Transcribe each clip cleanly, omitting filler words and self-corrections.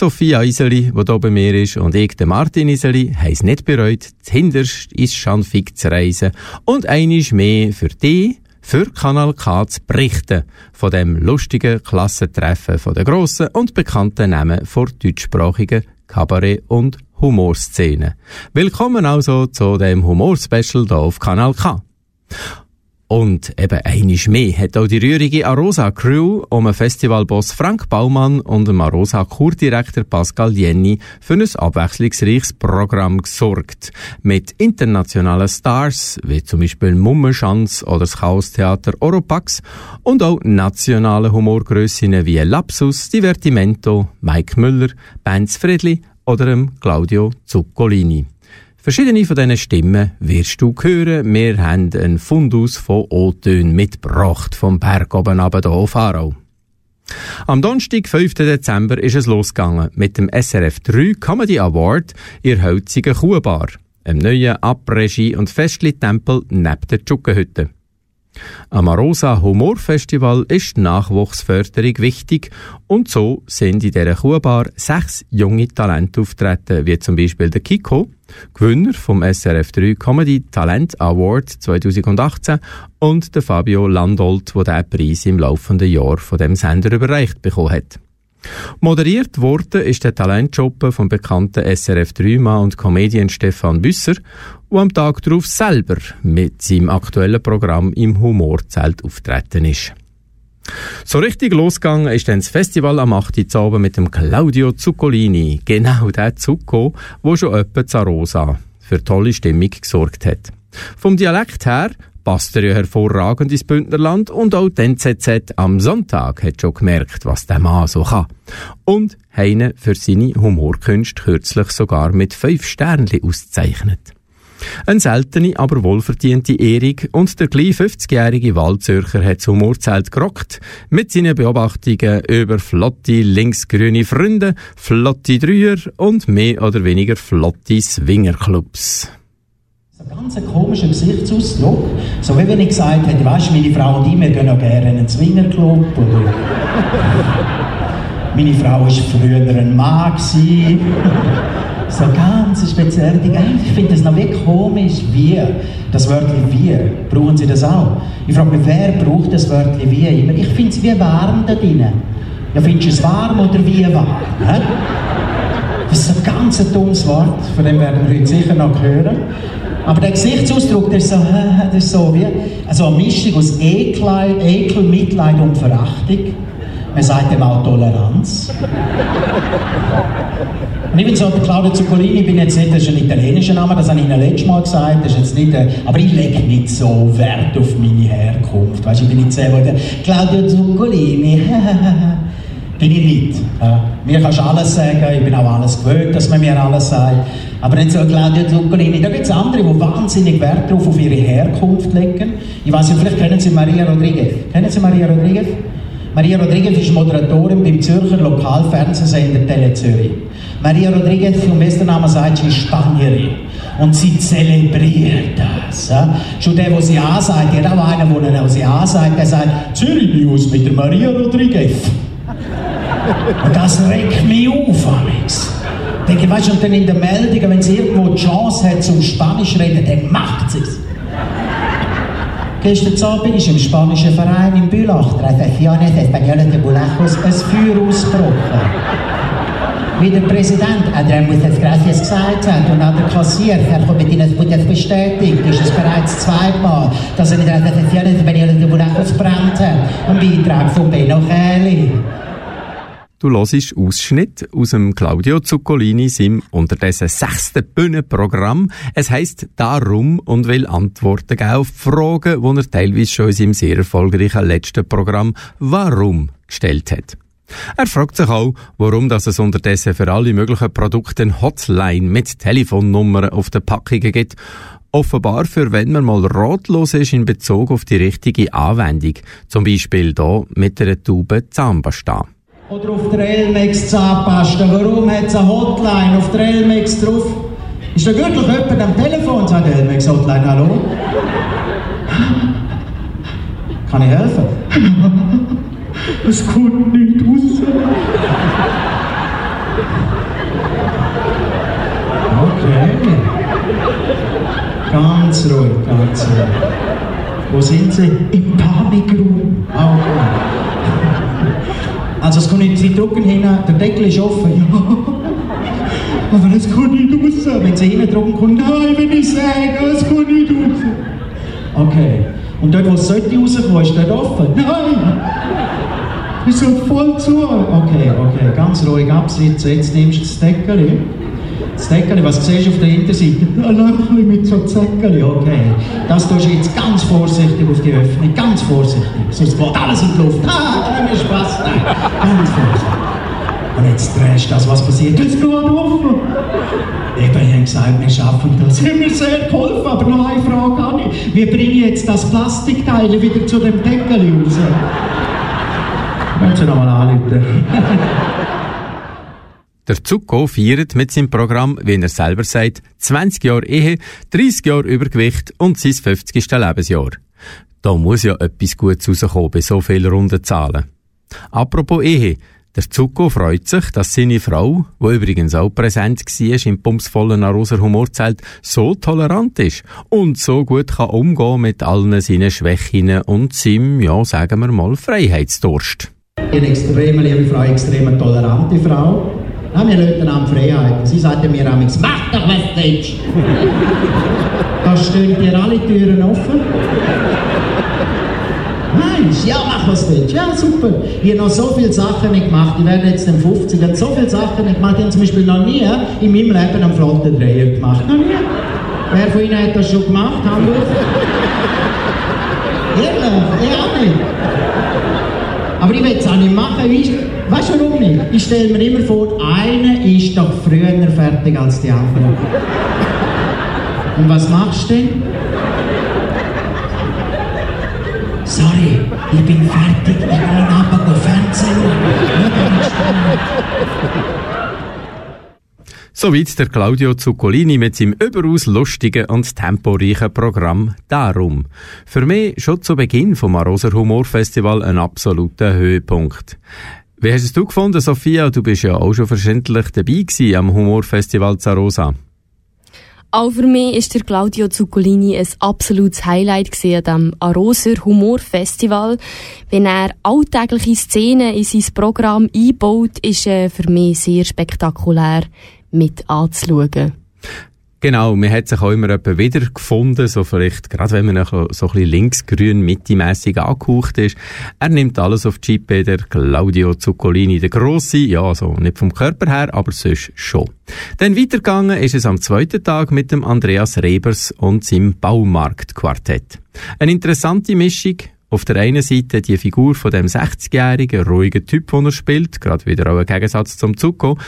Sophia Iseli, die hier bei mir ist, und ich, der Martin Iseli, haben es nicht bereut, zuhinterst ins Schanfigg zu reisen und einmal mehr für dich, für Kanal K zu berichten von dem lustigen Klassentreffen von den grossen und bekannten Namen vor deutschsprachigen Kabarett- und Humorszene. Willkommen also zu dem Humorspecial hier auf Kanal K. Und eben einiges mehr hat auch die rührige Arosa-Crew um den Festivalboss Frank Baumann und den Arosa-Kurdirektor Pascal Lienni für ein abwechslungsreiches Programm gesorgt. Mit internationalen Stars, wie zum Beispiel Mummenschanz oder das Chaostheater Oropax, und auch nationalen Humorgrössinnen wie Lapsus, Divertimento, Mike Müller, Bänz Friedli oder dem Claudio Zuccolini. Verschiedene von diesen Stimmen wirst du hören. Wir haben einen Fundus von O-Tönen mitgebracht, vom Berg oben runter hier auf Aarau. Am Donnerstag, 5. Dezember, ist es losgegangen mit dem SRF 3 Comedy Award in der Hölzigen Kuhbar, einem neuen Après-Ski- und Festli-Tempel neben der Tschuckenhütte. Am Arosa Humorfestival ist Nachwuchsförderung wichtig, und so sind in dieser Kuhbar 6 junge Talente auftreten, wie zum Beispiel der Kiko, Gewinner vom SRF 3 Comedy Talent Award 2018, und der Fabio Landolt, der diesen Preis im laufenden Jahr von dem Sender überreicht bekommen hat. Moderiert worden ist der Talentshoppen vom bekannten SRF 3-Mann und Comedian Stefan Büsser, der am Tag darauf selber mit seinem aktuellen Programm im Humorzelt auftreten ist. So richtig losgegangen ist dann das Festival am 8. Abend mit dem Claudio Zuccolini, genau der Zucco, der schon öppe Arosa für tolle Stimmung gesorgt hat. Vom Dialekt her passt er ja hervorragend ins Bündnerland, und auch die NZZ am Sonntag hat schon gemerkt, was der Mann so kann. Und hat ihn für seine Humorkünste kürzlich sogar mit 5 Sternchen ausgezeichnet. Eine seltene, aber wohlverdiente Ehrung, und der kleine 50-jährige Waldzürcher hat das Humorzelt gerockt mit seinen Beobachtungen über flotte linksgrüne Freunde, flotte Dreier und mehr oder weniger flotte Swingerclubs. Ganz komisch im Gesichtsausdruck, so wie wenn ich gesagt hätte, weisst du, meine Frau und ich, wir gehen auch gerne in einen Swingerclub. Meine Frau war früher ein Mann. So ganz speziell. Ich finde es noch wirklich komisch, wie. Das Wörtchen «wie», brauchen Sie das auch? Ich frage mich, wer braucht das Wörtchen «wie» immer? Ich finde es wie warm da drin. Ja, findest du es warm oder wie warm? He? Das ist ein ganz dummes Wort, von dem werden wir heute sicher noch hören. Aber der Gesichtsausdruck, das ist so wie also eine Mischung aus Ekel, Mitleid und Verachtung. Man sagt dem auch Toleranz. Und ich bin so, Claudio Zuccolini, das ist ein italienischer Name, das habe ich Ihnen letztes Mal gesagt, das ist jetzt nicht aber ich lege nicht so Wert auf meine Herkunft. Weißt, ich bin nicht selber der Claudio Zuccolini, bin ich nicht. Mir kannst du alles sagen, ich bin auch alles gewöhnt, dass man mir alles sagt. Aber nicht so Claudio Zuccolini. Da gibt es andere, die wahnsinnig Wert darauf auf ihre Herkunft legen. Ich weiß nicht, vielleicht kennen Sie Maria Rodriguez. Kennen Sie Maria Rodriguez? Maria Rodriguez ist Moderatorin beim Zürcher Lokalfernsehsender Tele Zürich. Maria Rodriguez, vom besten Namen sagt, sie ist Spanierin. Und sie zelebriert das. Ja? Schon der, der sie ansagt, ja, da war einer, der sie ansagt, der sagt, Zürich News mit der Maria Rodriguez. Und das regt mich auf, Alex. Denke, weißt du, und dann in der Meldung, wenn sie irgendwo die Chance hat zum Spanisch reden, dann macht sie es. Gestern Abend ist im spanischen Verein in Bülach, 3 Jahre Españoles de Bulejos, ein Feuer ausgebrochen. Wie der Präsident Andreas Rebers gracias gesagt hat und an der Kassiererin hat mit ihnen das bestätigt, ist es bereits 2-mal, dass er mit 3 Jahre Españoles de Bulejos gebrannt hat. Ein Beitrag von Benno Kelly. Du hörst Ausschnitt aus dem Claudio Zuccolini, seinem unterdessen 6. Bühnenprogramm. Es heisst «Darum» und will Antworten geben auf Fragen, die er teilweise schon in seinem sehr erfolgreichen letzten Programm «Warum» gestellt hat. Er fragt sich auch, warum das es unterdessen für alle möglichen Produkte eine Hotline mit Telefonnummern auf den Packungen gibt. Offenbar für, wenn man mal ratlos ist in Bezug auf die richtige Anwendung. Zum Beispiel hier mit einer Tube Zahnpasta. Oder auf der Elmex Zahnpasta. Warum hat es eine Hotline auf der Elmex drauf? Ist da wirklich jemand am Telefon und sagt, Elmex Hotline, hallo? Kann ich helfen? Es kommt nicht raus. Okay. Ganz ruhig, ganz ruhig. Wo sind Sie? Im Panikraum. Ah, okay. Also es kommt nicht, Sie drücken hinten, der Deckel ist offen. Ja. Aber es kommt nicht raus. Wenn Sie hinten drücken, kommt, nein, wenn ich sage, es kommt nicht raus. Okay. Und dort, wo es rauskommen sollte, ist dort offen? Nein! Ich soll voll zu. Okay, okay, ganz ruhig absitzen. Jetzt nimmst du das Deckel. Das Deckel, was siehst du auf der Hinterseite? Ein Löchchen mit so Zäckchen. Okay. Das tust du jetzt ganz vorsichtig auf die Öffnung. Ganz vorsichtig. Sonst geht alles in die Luft. Ah, kein Spaß. Nein. Ganz vorsichtig. Und jetzt drehst du das, was passiert. Jetzt geht offen. Eben, haben gesagt, wir schaffen das. Haben mir sehr geholfen, aber noch eine Frage an. Wie bringe ich jetzt das Plastikteil wieder zu dem Deckel raus? Können Sie nochmal anrufen. Der Zucco feiert mit seinem Programm, wie er selber sagt, 20 Jahre Ehe, 30 Jahre Übergewicht und sein 50. Lebensjahr. Da muss ja etwas Gutes rauskommen bei so vielen runden Zahlen. Apropos Ehe. Der Zucco freut sich, dass seine Frau, die übrigens auch präsent war im pumpsvollen Arosa Humorzelt, so tolerant ist und so gut kann umgehen mit allen seinen Schwächen und seinem, ja, sagen wir mal, Freiheitsdurst. Eine extrem liebe Frau, eine extrem tolerante Frau. Nein, wir lassen an Freiheit. Sie sagt mir auch, mach doch was du willst. Da stehen dir alle Türen offen. Meinst du? Ja, mach was du willst. Ja, super. Ich habe noch so viele Sachen nicht gemacht. Ich werde jetzt 50. Ich habe so viele Sachen nicht gemacht. Ich habe zum Beispiel noch nie in meinem Leben einen flotten Dreier gemacht. Noch nie. Wer von Ihnen hat das schon gemacht? Hamburg? Ehrlich? Ich auch nicht. Aber ich will es auch nicht machen. Weißt du, warum nicht? Ich stelle mir immer vor, einer ist doch früher fertig als die andere. Und was machst du denn? Sorry, ich bin fertig, ich will nachher noch Fernsehen. Soweit der Claudio Zuccolini mit seinem überaus lustigen und temporeichen Programm «Darum». Für mich schon zu Beginn vom Arosa Humorfestival ein absoluter Höhepunkt. Wie hast du es gefunden, Sophia? Du bist ja auch schon verschiedentlich dabei gewesen am Humorfestival zu Arosa. Auch für mich ist der Claudio Zuccolini ein absolutes Highlight gewesen am Arosa Humorfestival. Wenn er alltägliche Szenen in sein Programm einbaut, ist er für mich sehr spektakulär mit anzuschauen. Genau, man hat sich auch immer wieder gefunden, so vielleicht, gerade wenn man so ein bisschen linksgrün mittelmässig angehaucht ist. Er nimmt alles auf die Chippe, der Claudio Zuccolini, der Grosse, ja, also nicht vom Körper her, aber sonst schon. Dann weitergegangen ist es am zweiten Tag mit dem Andreas Rebers und seinem Baumarktquartett. Eine interessante Mischung. Auf der einen Seite die Figur von dem 60-jährigen, ruhigen Typ, den er spielt, gerade wieder auch ein Gegensatz zum Zucco.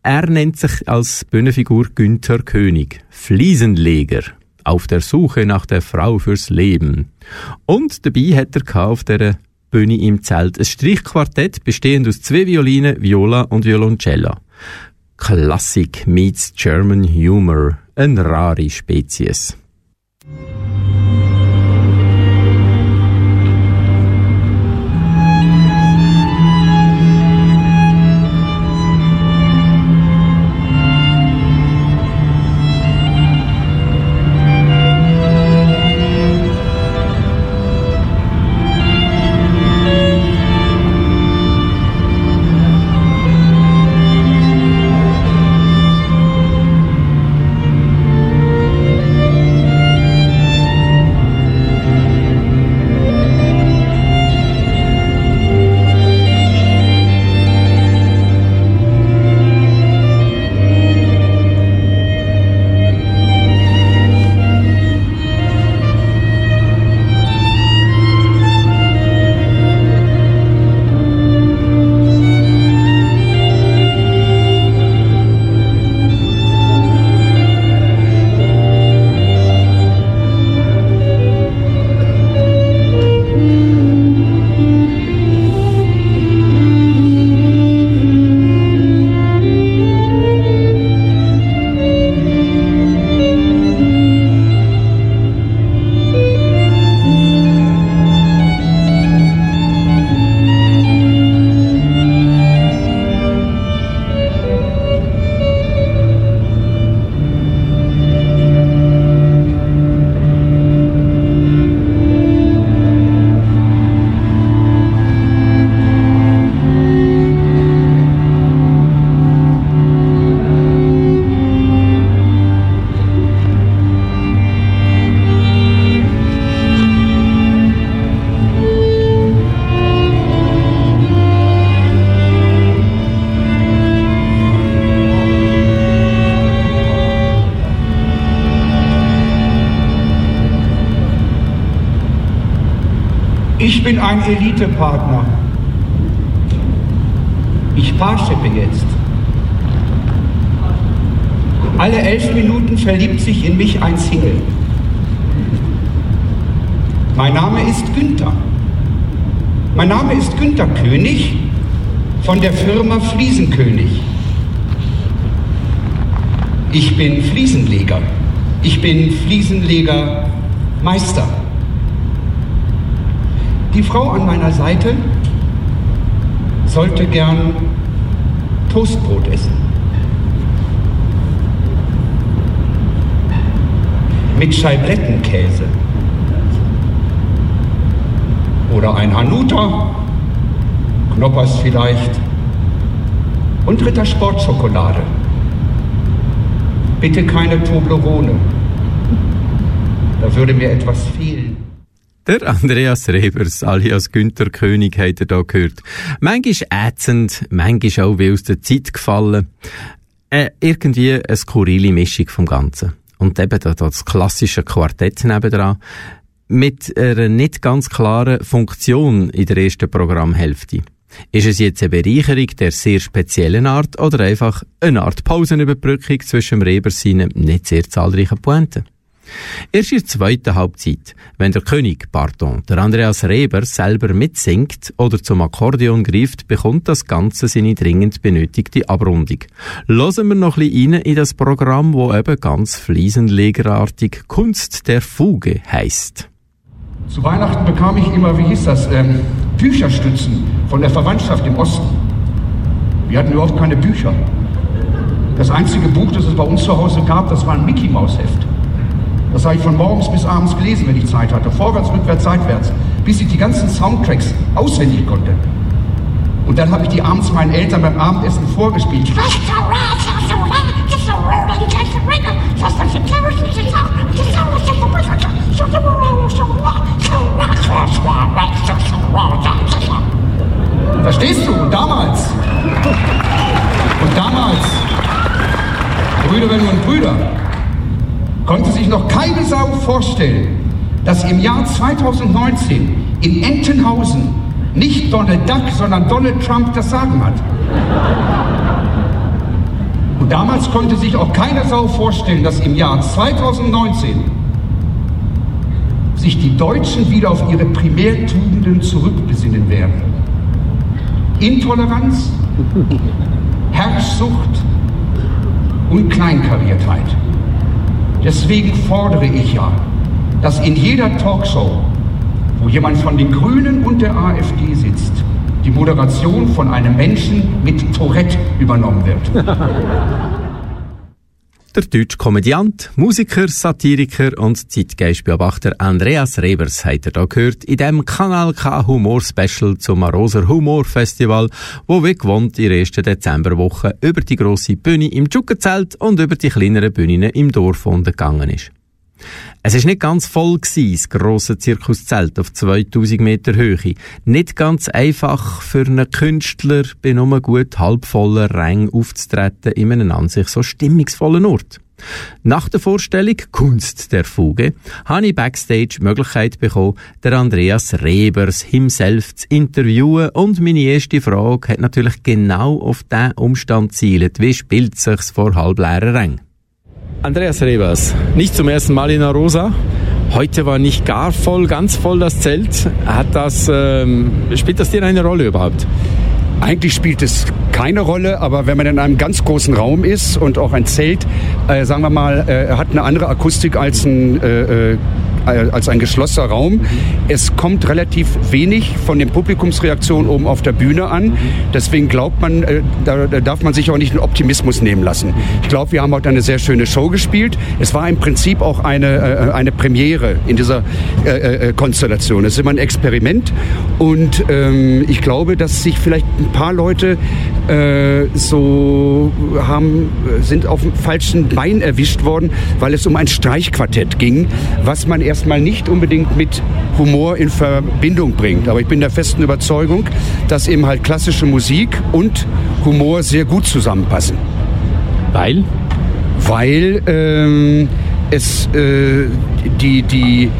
Er nennt sich als Bühnenfigur Günther König, Fliesenleger, auf der Suche nach der Frau fürs Leben. Und dabei hat er auf dieser Bühne im Zelt ein Streichquartett, bestehend aus 2 Violinen, Viola und Violoncello. Klassik meets German Humor, eine rare Spezies. bin ein Elitepartner. Ich parschippe jetzt. Alle 11 Minuten verliebt sich in mich ein Single. Mein Name ist Günther. Mein Name ist Günther König von der Firma Fliesenkönig. Ich bin Fliesenleger. Ich bin Fliesenlegermeister. Die Frau an meiner Seite sollte gern Toastbrot essen. Mit Scheiblettenkäse. Oder ein Hanuta, Knoppers vielleicht und Rittersportschokolade. Bitte keine Toblerone. Da würde mir etwas fehlen. Der Andreas Rebers, alias Günther König, hat er da gehört. Manchmal ätzend, manchmal auch wie aus der Zeit gefallen. Irgendwie eine skurrile Mischung vom Ganzen. Und eben da das klassische Quartett nebendran. Mit einer nicht ganz klaren Funktion in der ersten Programmhälfte. Ist es jetzt eine Bereicherung der sehr speziellen Art oder einfach eine Art Pausenüberbrückung zwischen dem Rebers seinen nicht sehr zahlreichen Pointen? Erst in der zweiten Halbzeit, wenn der König, der Andreas Rebers, selber mitsingt oder zum Akkordeon greift, bekommt das Ganze seine dringend benötigte Abrundung. Hören wir noch ein bisschen rein in das Programm, wo eben ganz fliesenlegerartig «Kunst der Fuge» heisst. Zu Weihnachten bekam ich immer, Bücherstützen von der Verwandtschaft im Osten. Wir hatten überhaupt keine Bücher. Das einzige Buch, das es bei uns zu Hause gab, das war ein Mickey-Maus-Heft. Das habe ich von morgens bis abends gelesen, wenn ich Zeit hatte. Vorwärts, rückwärts, seitwärts. Bis ich die ganzen Soundtracks auswendig konnte. Und dann habe ich die abends meinen Eltern beim Abendessen vorgespielt. Verstehst du? Und damals, Brüderinnen und Brüder, konnte sich noch keine Sau vorstellen, dass im Jahr 2019 in Entenhausen nicht Donald Duck, sondern Donald Trump das Sagen hat. Und damals konnte sich auch keine Sau vorstellen, dass im Jahr 2019 sich die Deutschen wieder auf ihre Primärtugenden zurückbesinnen werden. Intoleranz, Herrschsucht und Kleinkariertheit. Deswegen fordere ich ja, dass in jeder Talkshow, wo jemand von den Grünen und der AfD sitzt, die Moderation von einem Menschen mit Tourette übernommen wird. Der deutsche Komödiant, Musiker, Satiriker und Zeitgeistbeobachter Andreas Rebers hat er da gehört in dem Kanal K Humor Special zum Arosa Humorfestival, wo wie gewohnt in der ersten Dezemberwoche über die grosse Bühne im Dschugenzelt und über die kleineren Bühnen im Dorf untergegangen ist. Es war nicht ganz voll, das grosse Zirkuszelt auf 2000 Meter Höhe. Nicht ganz einfach für einen Künstler, bei nur gut halbvollen Rängen aufzutreten in einem an sich so stimmungsvollen Ort. Nach der Vorstellung «Kunst der Fuge» habe ich backstage die Möglichkeit bekommen, den Andreas Rebers himself zu interviewen, und meine erste Frage hat natürlich genau auf diesen Umstand zielt. Wie spielt es sich vor halbleeren Rängen? Andreas Rebers, nicht zum ersten Mal in Arosa. Heute war nicht gar voll, ganz voll das Zelt. Spielt das dir eine Rolle überhaupt? Eigentlich spielt es keine Rolle, aber wenn man in einem ganz großen Raum ist und auch ein Zelt, hat eine andere Akustik als ein geschlossener Raum. Es kommt relativ wenig von den Publikumsreaktionen oben auf der Bühne an. Deswegen glaubt man, da darf man sich auch nicht den Optimismus nehmen lassen. Ich glaube, wir haben heute eine sehr schöne Show gespielt. Es war im Prinzip auch eine Premiere in dieser Konstellation. Es ist immer ein Experiment, und ich glaube, dass sich vielleicht ein paar Leute sind auf dem falschen Bein erwischt worden, weil es um ein Streichquartett ging, was man erstmal nicht unbedingt mit Humor in Verbindung bringt. Aber ich bin der festen Überzeugung, dass eben halt klassische Musik und Humor sehr gut zusammenpassen. Weil? Weil es die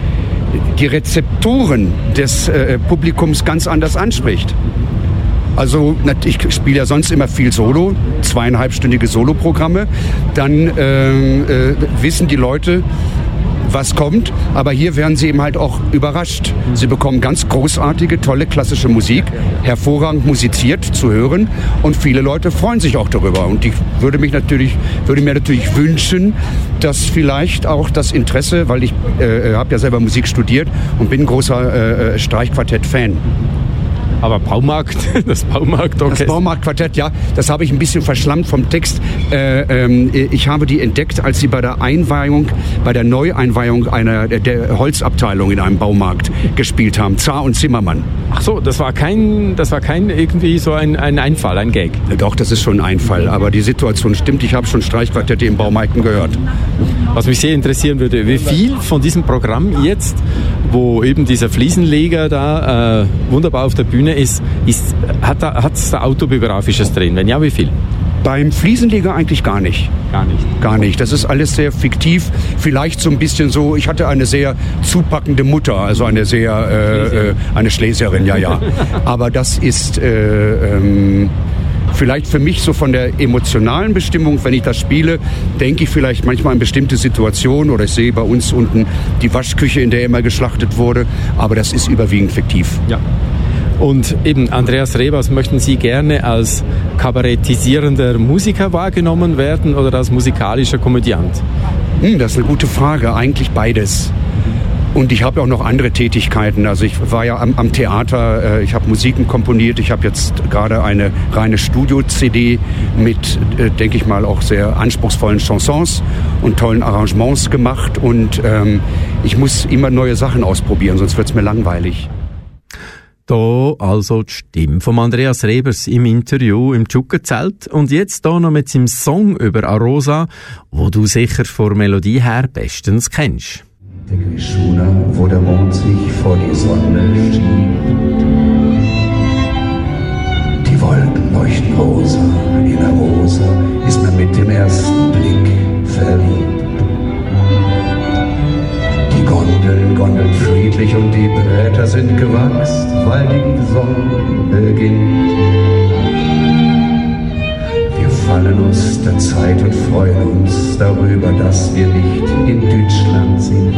die Rezeptoren des Publikums ganz anders anspricht. Also ich spiele ja sonst immer viel Solo, 2,5-stündige Soloprogramme. Dann wissen die Leute, was kommt. Aber hier werden sie eben halt auch überrascht. Sie bekommen ganz großartige, tolle, klassische Musik, hervorragend musiziert zu hören. Und viele Leute freuen sich auch darüber. Und ich würde mir natürlich wünschen, dass vielleicht auch das Interesse, weil ich habe ja selber Musik studiert und bin großer Streichquartett-Fan. Aber das Baumarktquartett, ja, das habe ich ein bisschen verschlammt vom Text. Ich habe die entdeckt, als sie bei der Neueinweihung der Holzabteilung in einem Baumarkt gespielt haben. Zar und Zimmermann. Ach so, das war kein irgendwie so ein Einfall, ein Gag. Doch, das ist schon ein Einfall, aber die Situation stimmt. Ich habe schon Streichquartette in Baumärkten gehört. Was mich sehr interessieren würde, wie viel von diesem Programm jetzt, wo eben dieser Fliesenleger da wunderbar auf der Bühne ist hat's da Autobiografisches drin? Wenn ja, wie viel? Beim Fliesenleger eigentlich gar nicht. Gar nicht? Gar nicht. Das ist alles sehr fiktiv. Vielleicht so ein bisschen so, ich hatte eine sehr zupackende Mutter, also eine Schlesierin, ja. Aber das ist vielleicht für mich so von der emotionalen Bestimmung, wenn ich das spiele, denke ich vielleicht manchmal an bestimmte Situationen oder ich sehe bei uns unten die Waschküche, in der immer geschlachtet wurde, aber das ist überwiegend fiktiv. Ja. Und eben Andreas Rebers, möchten Sie gerne als kabarettisierender Musiker wahrgenommen werden oder als musikalischer Komödiant? Das ist eine gute Frage. Eigentlich beides. Und ich habe auch noch andere Tätigkeiten. Also ich war ja am Theater, ich habe Musiken komponiert. Ich habe jetzt gerade eine reine Studio-CD mit, denke ich mal, auch sehr anspruchsvollen Chansons und tollen Arrangements gemacht. Und ich muss immer neue Sachen ausprobieren, sonst wird es mir langweilig. Da also die Stimme von Andreas Rebers im Interview im Tschuggenzelt und jetzt da noch mit seinem Song über Arosa, wo du sicher vor Melodie her bestens kennst. Der Grishuna, wo der Mond sich vor die Sonne schiebt, die Wolken leuchten rosa, in Arosa ist man mit dem ersten Blick verliebt. Gondeln friedlich und die Bretter sind gewachst, weil die Sonne beginnt. Wir fallen uns der Zeit und freuen uns darüber, dass wir nicht in Deutschland sind.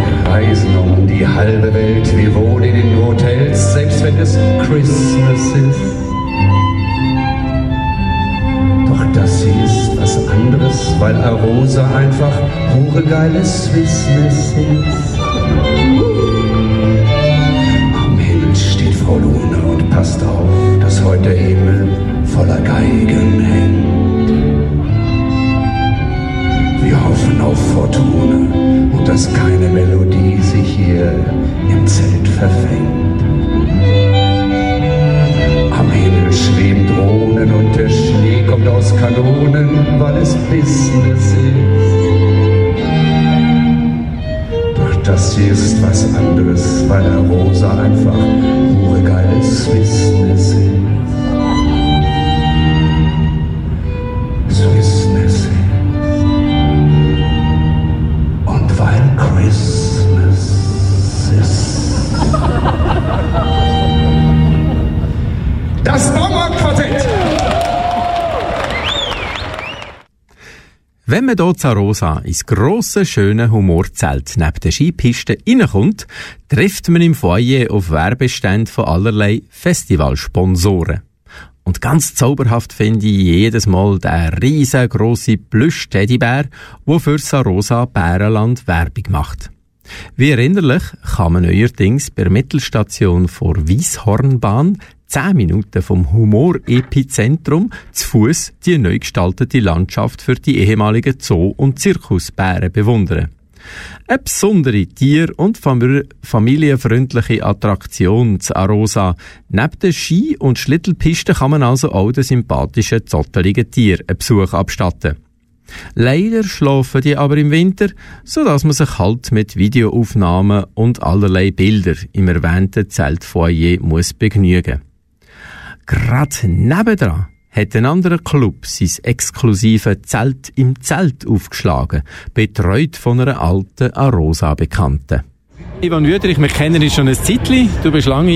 Wir reisen um die halbe Welt, wir wohnen in den Hotels, selbst wenn es Christmas ist. Das hier ist was anderes, weil Arosa einfach huregeiles Business ist. Am Himmel steht Frau Luna und passt auf, dass heute der Himmel voller Geigen hängt. Wir hoffen auf Fortuna und dass keine Melodie sich hier im Zelt verfängt. Am Himmel schweben Drohnen und der Schnee kommt aus Kanonen, weil es Business ist. Doch das hier ist was anderes, weil Arosa einfach pure geiles Business ist. Business ist. Und weil Christmas ist. Das Baumarktquartett! Wenn man hier zu Arosa ins grosse, schöne Humorzelt neben der Skipiste reinkommt, trifft man im Foyer auf Werbestände von allerlei Festivalsponsoren. Und ganz zauberhaft finde ich jedes Mal den riesengrossen Plüsch-Teddybär, der für das Arosa-Bärenland Werbung macht. Wie erinnerlich kann man neuerdings bei der Mittelstation vor Weisshornbahn 10 Minuten vom Humorepizentrum zu Fuss die neu gestaltete Landschaft für die ehemaligen Zoo- und Zirkusbären bewundern. Eine besondere tier- und familienfreundliche Attraktion zu Arosa. Neben den Ski- und Schlittelpisten kann man also auch den sympathischen, zotteligen Tier einen Besuch abstatten. Leider schlafen die aber im Winter, sodass man sich halt mit Videoaufnahmen und allerlei Bildern im erwähnten Zeltfoyer muss begnügen. Gerade nebendran hat ein anderer Club sein exklusive Zelt im Zelt aufgeschlagen, betreut von einer alten Arosa-Bekannten. Ivan Wüderich, wir kennen dich schon ein Zeitchen. Du warst lange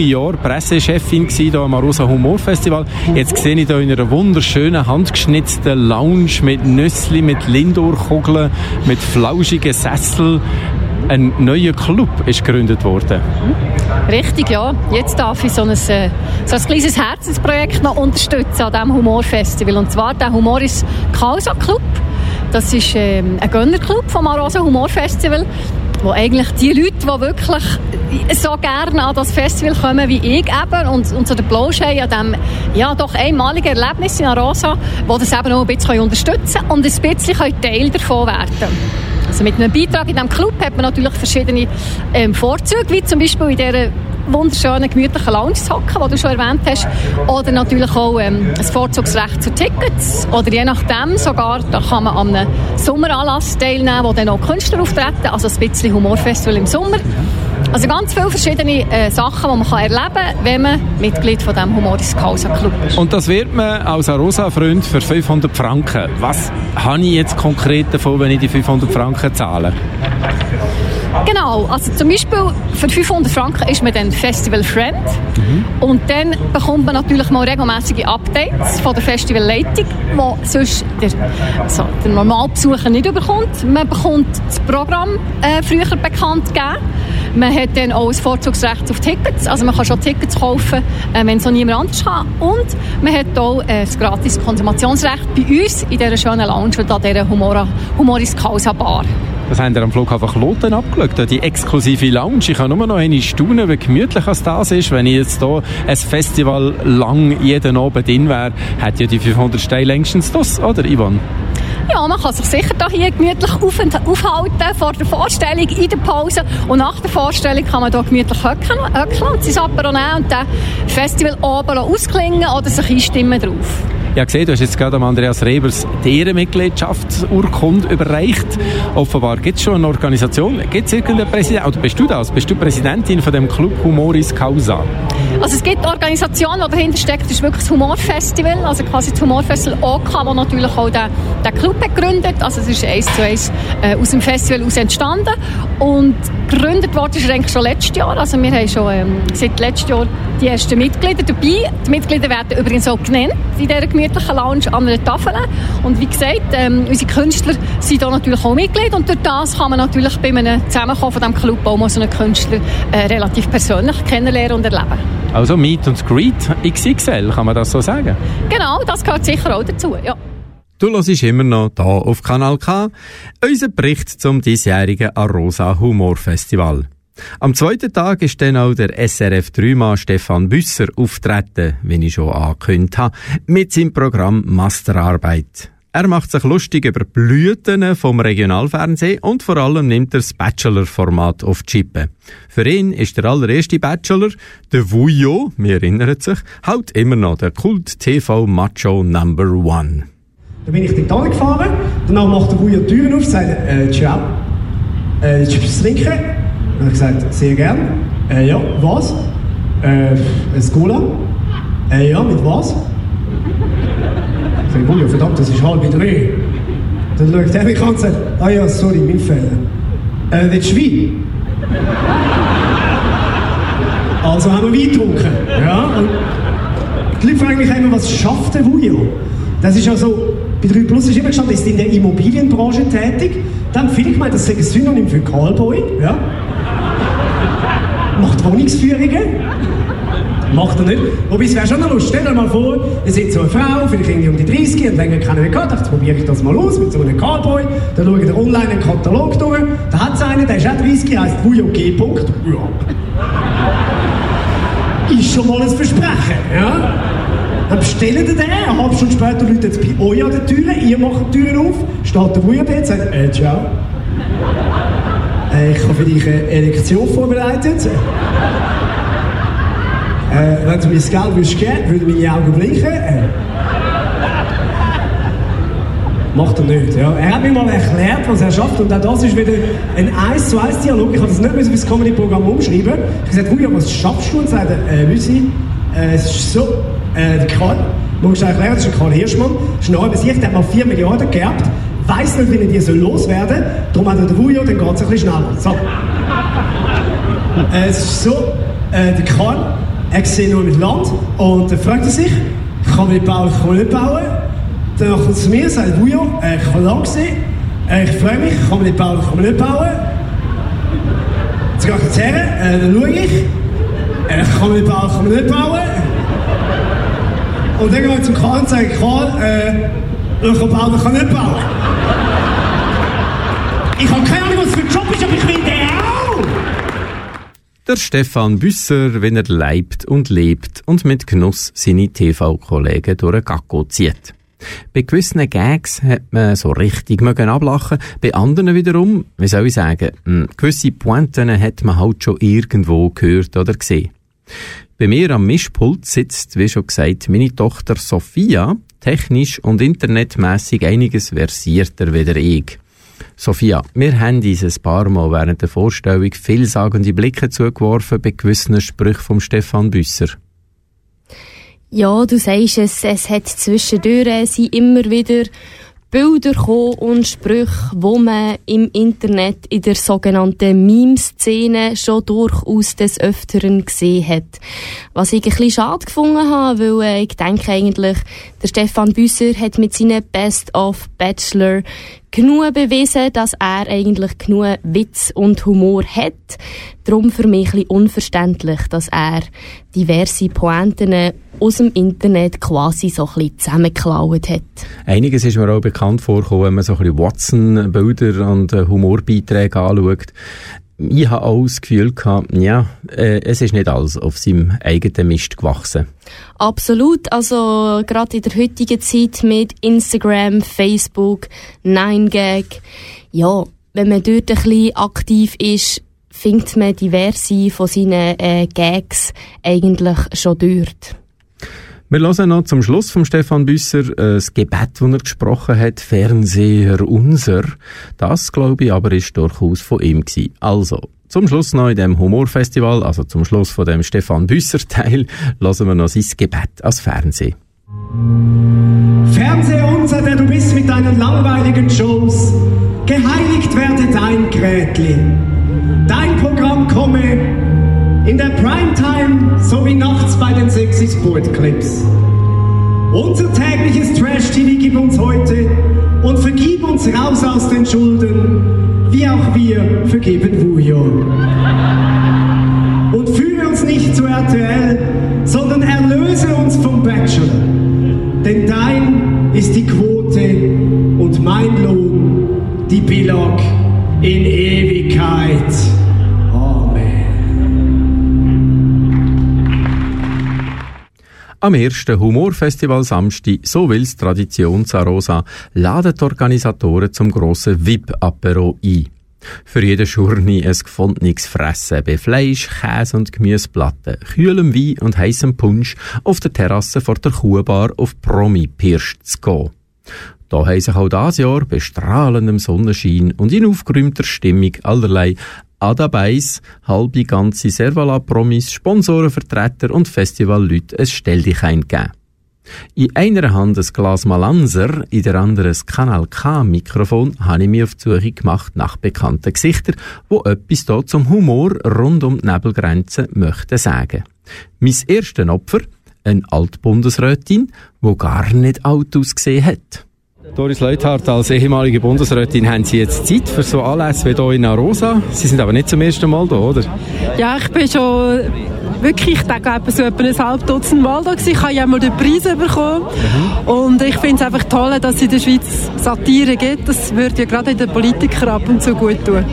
Jahre Pressechefin hier am Arosa Humorfestival. Jetzt sehe ich hier in einer wunderschönen, handgeschnitzten Lounge mit Nüssli, mit Lindor-Kugeln, mit flauschigen Sesseln. Ein neuer Club ist gegründet worden. Richtig, ja. Jetzt darf ich so ein kleines Herzensprojekt noch unterstützen an diesem Humorfestival. Und zwar den Humoris Causa Club. Das ist ein Gönnerclub vom Arosa Humorfestival, wo eigentlich die Leute, die wirklich so gerne an das Festival kommen wie ich eben und so den Plausch haben an diesem ja, doch einmaligen Erlebnis in Arosa, die das eben auch ein bisschen unterstützen können und ein bisschen Teil davon werden. Also mit einem Beitrag in diesem Club hat man natürlich verschiedene Vorzüge, wie zum Beispiel in dieser wunderschönen, gemütlichen Lounge zu hocken, die du schon erwähnt hast. Oder natürlich auch ein Vorzugsrecht zu Tickets. Oder je nachdem sogar, da kann man an einem Sommeranlass teilnehmen, wo dann auch Künstler auftreten. Also ein bisschen Humorfestival im Sommer. Also ganz viele verschiedene Sachen, die man erleben kann, wenn man Mitglied von diesem Humoris Causa Club ist. Und das wird man als Arosa-Freund für 500 Franken. Was habe ich jetzt konkret davon, wenn ich die 500 Franken zahle? Genau, also zum Beispiel für 500 Franken ist man dann Festival-Friend. Und dann bekommt man natürlich mal regelmäßige Updates von der Festivalleitung, die sonst der Normalbesucher nicht bekommt. Man bekommt das Programm früher bekannt gegeben. Man hat dann auch ein Vorzugsrecht auf Tickets, also man kann schon Tickets kaufen, wenn es noch niemand anders kann. Und man hat auch das gratis Konsumationsrecht bei uns in dieser schönen Lounge und an dieser Humoris Causa Bar. Das haben wir am Flughafen Kloten abgeschaut, die exklusive Lounge. Ich kann nur noch eine staunen, wie gemütlich das ist. Wenn ich jetzt hier ein Festival lang jeden Abend drin wäre, hätte ja die 500 Steine längstens das, oder Ivan? Ja, man kann sich sicher hier gemütlich aufhalten, vor der Vorstellung, in der Pause. Und nach der Vorstellung kann man hier gemütlich hocken und sein Apero nehmen und den Festivalabend ausklingen oder sich einstimmen drauf. Ja, gesehen, du hast jetzt gerade Andreas Rebers die Ehrenmitgliedschaftsurkunde überreicht. Offenbar gibt es schon eine Organisation. Gibt es irgendeinen Präsidenten? Oder bist du das? Bist du Präsidentin von dem Club Humoris Causa? Also es gibt Organisationen, die dahinter steckt, das ist wirklich das Humorfestival, also quasi das Humorfestival OK, wo natürlich auch der Club hat gegründet. Also es ist 1:1 aus dem Festival aus entstanden. Und gegründet worden ist eigentlich schon letztes Jahr. Also wir haben schon seit letztem Jahr die ersten Mitglieder dabei. Die Mitglieder werden übrigens auch genannt in dieser gemütlichen Lounge an einer Tafel. Und wie gesagt, unsere Künstler sind da natürlich auch Mitglied. Und durch das kann man natürlich bei einem Zusammenkommen von diesem Club auch mal so einen Künstler relativ persönlich kennenlernen und erleben. Also Meet and Greet XXL, kann man das so sagen? Genau, das gehört sicher auch dazu, ja. Du hörst immer noch hier auf Kanal K unseren Bericht zum diesjährigen Arosa Humor Festival. Am zweiten Tag ist dann auch der SRF 3-Mann Stefan Büsser auftreten, wie ich schon angekündigt habe, mit seinem Programm Masterarbeit. Er macht sich lustig über Blüten vom Regionalfernsehen und vor allem nimmt er das Bachelor-Format auf die Schippe. Für ihn ist der allererste Bachelor, der Vujo, wir erinnern sich, halt immer noch der Kult-TV-Macho Number One. Da bin ich dann gefahren, danach macht der Vujo die Türen auf und sagt, ciao, willst du etwas trinken? Und ich sagte, sehr gern. Ja, was? Ein Cola? Ja, mit was? Vujo, verdammt, das ist 2:30. Dann schaut er mich an und sagt, ah ja, sorry, mein Fehler. Das ist Wein. Also haben wir Wein getrunken. Ja, und die Leute fragen mich immer, was schafft der Vujo? Das ist also, bei 3+ ist immer gestanden, ist in der Immobilienbranche tätig. Dann viele gemeint, das sei ein Synonym für Callboy. Ja. Macht Wohnungsführungen. Macht er nicht. Wobei, es wäre schon noch Lust. Stell dir mal vor, ihr seid so eine Frau, vielleicht irgendwie um die 30 und länger keinen mehr gehabt. Dachte, probiere ich das mal aus mit so einem Cowboy. Dann schaue ich den online einen Katalog durch. Da hat es einen, der ist auch 30, der heisst Vujo G. Ja. Ist schon mal ein Versprechen, ja? Dann bestellen den. Eine halbe Stunde später läutet es bei euch an den Türen. Ihr macht die Türen auf, steht der Vujo dort und sagt, ciao. Ich habe für dich eine Elektion vorbereitet. Wenn du mir das Geld würdest geben, würden meine Augen blinken. Macht er nicht, ja. Er hat mir mal erklärt, was er schafft. Und auch das ist wieder ein 1:1-Dialog. Ich habe das nicht mehr fürs Comedy-Programm umschreiben. Ich habe gesagt, Vujo, was schaffst du? Und sagte, Müssi, es ist so, der Karl, Du musst erklären, das ist Karl Hirschmann, das ist ein Arbeitssicht, der hat mal 4 Milliarden geerbt, weiss nicht, wie er die loswerden soll, darum hat er den Wujo, dann geht es ein bisschen schneller. So. Es ist so, der Karl, er sieht nur mit Land und er fragt sich, kann man nicht bauen, kann man nicht bauen? Dann kommt zu mir, sagt Wujo, ich kann Land sehen, ich freue mich, kann man nicht bauen, kann man nicht bauen? Jetzt gehe ich jetzt her, dann schaue ich, kann man nicht bauen, kann man nicht bauen? Und dann gehe ich zum Karl und sage, Karl, ich kann bauen, ich kann nicht bauen. Ich habe keine Ahnung, was für ein Job ist, aber ich will den auch! Der Stefan Büsser, wenn er lebt und mit Genuss seine TV-Kollegen durch den Gacko zieht. Bei gewissen Gags hat man so richtig ablachen, bei anderen wiederum, wie soll ich sagen, gewisse Pointen hat man halt schon irgendwo gehört oder gesehen. Bei mir am Mischpult sitzt, wie schon gesagt, meine Tochter Sophia, technisch und internetmässig einiges versierter wie ich. Sophia, wir haben uns ein paar Mal während der Vorstellung vielsagende Blicke zugeworfen bei gewissen Sprüchen von Stefan Büsser. Ja, du sagst es, es hat zwischendurch sind immer wieder Bilder gekommen und Sprüche, die man im Internet in der sogenannten Meme-Szene schon durchaus des Öfteren gesehen hat. Was ich ein bisschen schade gefunden habe, weil ich denke eigentlich, der Stefan Büsser hat mit seinem Best of Bachelor genug bewiesen, dass er eigentlich genug Witz und Humor hat. Darum für mich ein bisschen unverständlich, dass er diverse Pointen aus dem Internet quasi so ein bisschen zusammengeklaut hat. Einiges ist mir auch bekannt vorgekommen, wenn man so ein bisschen Watson-Bilder und Humorbeiträge anschaut. Ich habe auch das Gefühl gehabt, ja, es ist nicht alles auf seinem eigenen Mist gewachsen. Absolut, also gerade in der heutigen Zeit mit Instagram, Facebook, 9gag, ja, wenn man dort ein bisschen aktiv ist, findet man diverse von seinen Gags eigentlich schon dort. Wir hören noch zum Schluss von Stefan Büsser das Gebet, das er gesprochen hat, Fernseher unser. Das, glaube ich, aber ist durchaus von ihm gewesen. Also, zum Schluss noch in dem Humorfestival, also zum Schluss von dem Stefan Büsser-Teil, hören wir noch sein Gebet als Fernsehen. Fernseher unser, der du bist mit deinen langweiligen Shows, geheiligt werde dein Grätlin. Dein Programm komme in der Primetime sowie nachts bei den sexy Sportclips. Unser tägliches Trash-TV gib uns heute und vergib uns raus aus den Schulden, wie auch wir vergeben Wujo. Und führe uns nicht zu RTL, sondern erlöse uns vom Bachelor. Denn dein ist die Quote und mein Lohn die Billag in Ewigkeit. Am ersten Humorfestival Samstag, so will's Tradition Arosa, laden die Organisatoren zum grossen VIP-Apero ein. Für jeden Journey ein gefundenes Fressen bei Fleisch, Käse und Gemüseplatten, kühlem Wein und heissem Punsch auf der Terrasse vor der Kuhbar auf Promi-Pirsch zu gehen. Da haben sich auch dieses Jahr bei strahlendem Sonnenschein und in aufgeräumter Stimmung allerlei Adabais, halbe ganze Servala-Promis, Sponsorenvertreter und Festivalleute ein Stelldichein gegeben. In einer Hand ein Glas Malanser, in der anderen ein Kanal K-Mikrofon, habe ich mich auf die Suche gemacht nach bekannten Gesichtern, die etwas hier zum Humor rund um die Nebelgrenze möchten sagen. Mein erstes Opfer, eine Altbundesrätin, die gar nicht alt ausgesehen hat. Doris Leuthard, als ehemalige Bundesrätin, haben Sie jetzt Zeit für so Anlässe wie hier in Arosa? Sie sind aber nicht zum ersten Mal hier, oder? Ja, ich bin schon wirklich, ich denke, so etwa ein halb Dutzend Mal da gewesen. Ich habe ja mal den Preis bekommen. Mhm. Und ich finde es einfach toll, dass es in der Schweiz Satire gibt. Das würde ja gerade in den Politikern ab und zu gut tun.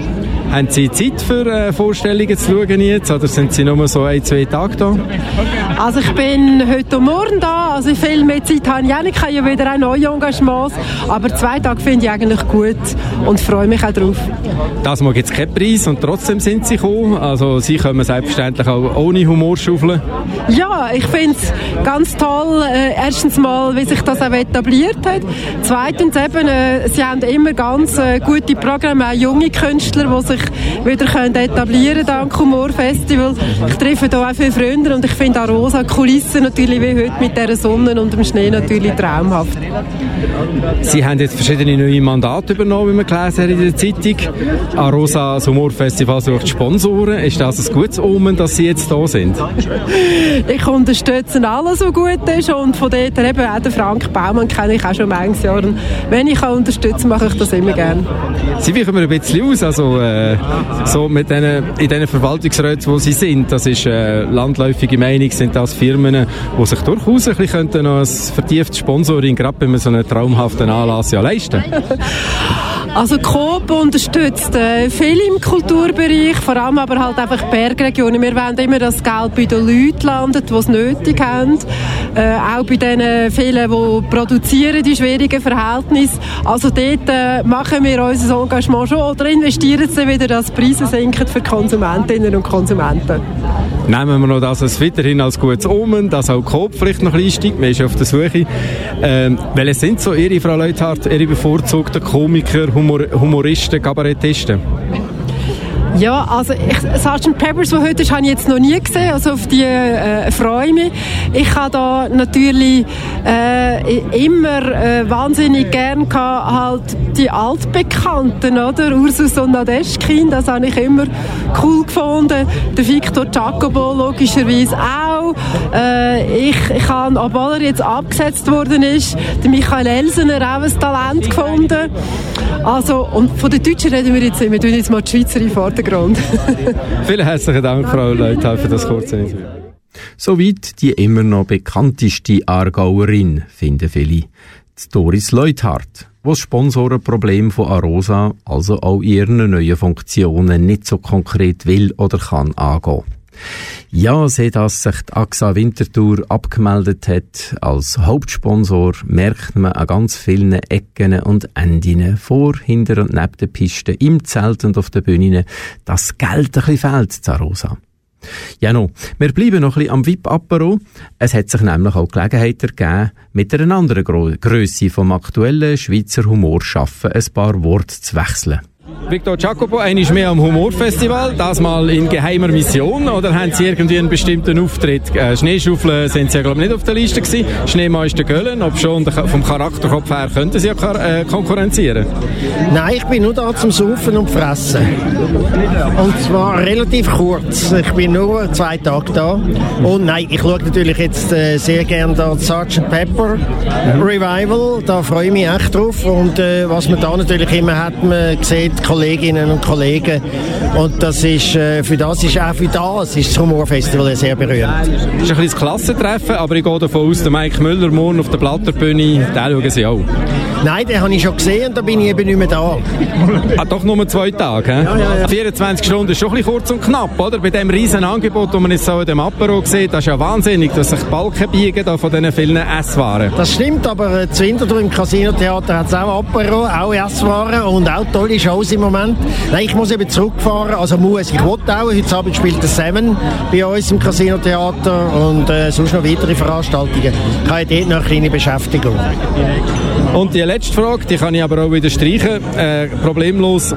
Haben Sie Zeit für Vorstellungen zu schauen jetzt, oder sind Sie nur so 1-2 Tage da? Also ich bin heute und morgen da, also viel mehr Zeit habe ich auch nicht, ich habe ja wieder ein neues Engagement, aber 2 Tage finde ich eigentlich gut und freue mich auch drauf. Das Mal gibt es keinen Preis und trotzdem sind Sie gekommen, also Sie kommen selbstverständlich auch ohne Humorschaufeln. Ja, ich finde es ganz toll, erstens mal, wie sich das auch etabliert hat, zweitens eben, Sie haben immer ganz gute Programme, auch junge Künstler, die sich wieder etablieren können dank Humorfestival. Ich treffe hier auch viele Freunde und ich finde Arosa Causa Kulissen natürlich wie heute mit dieser Sonne und dem Schnee natürlich traumhaft. Sie haben jetzt verschiedene neue Mandate übernommen, wie wir gelesen haben in der Zeitung. Arosa, das Humorfestival sucht Sponsoren. Ist das ein gutes Omen, dass Sie jetzt da sind? Ich unterstütze alles, was gut ist, und von dort eben auch den Frank Baumann kenne ich auch schon manches Jahr. Und wenn ich unterstützen kann, mache ich das immer gerne. Sie weichen mir ein bisschen aus, also so mit in diesen Verwaltungsräten, wo Sie sind, das ist landläufige Meinung, sind das Firmen, die sich durchaus ein bisschen noch ein vertieftes Sponsoring, gerade bei so einem traumhaften Anlass, ja leisten. Also Coop unterstützt viel im Kulturbereich, vor allem aber halt einfach Bergregionen. Wir wollen immer, dass das Geld bei den Leuten landet, die es nötig haben. Auch bei den vielen, die produzieren die schwierigen Verhältnisse. Also dort machen wir unser Engagement schon oder investieren sie wieder, dass die Preise sinken für Konsumentinnen und Konsumenten. Nehmen wir noch das weiterhin als gutes Omen, dass auch Coop vielleicht noch ein bisschen steigt. Man ist auf der Suche. Welche sind so Ihre, Frau Leuthard, Ihre bevorzugten Komiker, Humoristen, Kabarettisten? Ja, also Sgt. Pepper, der heute ist, habe ich jetzt noch nie gesehen, also auf die freue ich mich. Ich habe da natürlich immer wahnsinnig gern gehabt, halt die Altbekannten, oder? Ursus und Nadeschkin, das habe ich immer cool gefunden. Der Viktor Giacobbo logischerweise auch. Ich habe, obwohl er jetzt abgesetzt worden ist, den Michael Elsener auch ein Talent gefunden. Also, und von den Deutschen reden wir jetzt nicht, wir tun jetzt mal die Schweizer im Vordergrund. Vielen herzlichen Dank, Frau Leuthard, für das kurze Interview. Soweit die immer noch bekannteste Aargauerin, finden viele. Die Doris Leuthard, die das Sponsorenproblem von Arosa, also auch ihren neuen Funktionen, nicht so konkret will oder kann angehen. Ja, seit dass sich die AXA Winterthur abgemeldet hat als Hauptsponsor, merkt man an ganz vielen Ecken und Enden, vor, hinter und neben den Pisten, im Zelt und auf den Bühnen, dass das Geld ein bisschen fehlt zu Arosa. Ja, no, wir bleiben noch ein bisschen am VIP-Apero. Es hat sich nämlich auch Gelegenheit ergeben, mit einer anderen Grösse vom aktuellen Schweizer Humor schaffen, ein paar Worte zu wechseln. Viktor Giacobbo, einmal mehr am Humorfestival, das mal in geheimer Mission, oder haben Sie irgendwie einen bestimmten Auftritt? Schneeschaufeln sind Sie ja, glaube ich, nicht auf der Liste gewesen. Schneemeister Göllen, ob schon vom Charakterkopf her könnten Sie ja konkurrenzieren. Nein, ich bin nur da zum Saufen und Fressen. Und zwar relativ kurz. Ich bin nur 2 Tage da. Und nein, ich schaue natürlich jetzt sehr gerne da Sgt. Pepper Revival, da freue ich mich echt drauf. Und was man da natürlich immer hat, man sieht Kolleginnen und Kollegen, und das ist, für das ist das Humorfestival sehr berühmt. Das ist ein kleines Klassentreffen, aber ich gehe davon aus, der Mike Müller morgen auf der Blatterbühne, den schauen Sie auch. Nein, den habe ich schon gesehen und da bin ich eben nicht mehr da. Ah, doch nur 2 Tage, he? Ja. 24 Stunden ist schon ein bisschen kurz und knapp, oder? Bei dem riesen Angebot, das man jetzt so in dem Apero sieht, das ist ja wahnsinnig, dass sich die Balken biegen da von diesen vielen Esswaren. Das stimmt, aber zu Winterthur im Casino-Theater hat es auch Apero, auch Esswaren und auch tolle Shows im Moment. Nein, ich muss eben zurückfahren, also muss. Ich wollte auch, heute Abend spielt der Seven bei uns im Casino-Theater und sonst noch weitere Veranstaltungen. Ich habe dort noch eine kleine Beschäftigung. Und die letzte Frage, die kann ich aber auch wieder streichen, problemlos.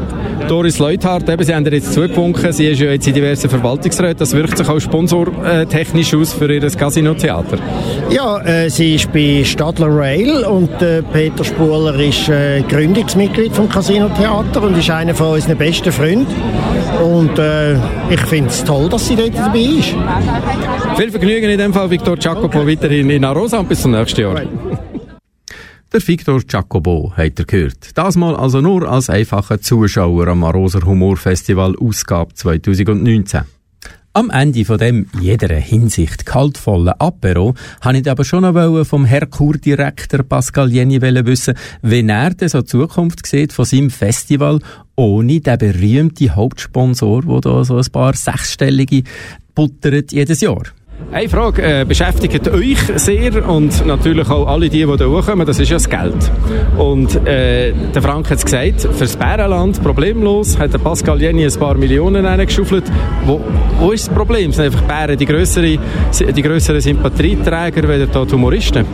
Doris Leuthard, eben, Sie haben ihr jetzt zugewunken, sie ist ja jetzt in diversen Verwaltungsräten, das wirkt sich auch sponsortechnisch aus für ihr Casino-Theater. Ja, sie ist bei Stadler Rail und Peter Spuhler ist Gründungsmitglied vom Casino-Theater und ist einer von unseren besten Freunden. Und ich finde es toll, dass sie dort dabei ist. Viel Vergnügen in dem Fall, Viktor Giacobbo, okay. Weiterhin in Arosa und bis zum nächsten Jahr. Okay. Der Viktor Giacobbo, habt ihr gehört. Das mal also nur als einfacher Zuschauer am Arosa Humorfestival Ausgabe 2019. Am Ende von dem in jeder Hinsicht kaltvollen Apero wollte ich aber schon noch vom Herkur-Direktor Pascal Lienni wissen, wenn er denn so Zukunft sieht von seinem Festival ohne den berühmten Hauptsponsor, der da so ein paar sechsstellige buttert jedes Jahr. Eine Frage beschäftigt euch sehr und natürlich auch alle die da hochkommen, das ist ja das Geld. Und der Frank hat es gesagt, für das Bärenland problemlos hat der Pascal Lienni ein paar Millionen reingeschaufelt. Wo ist das Problem? Sind einfach Bären die grösseren Sympathieträger als die Humoristen?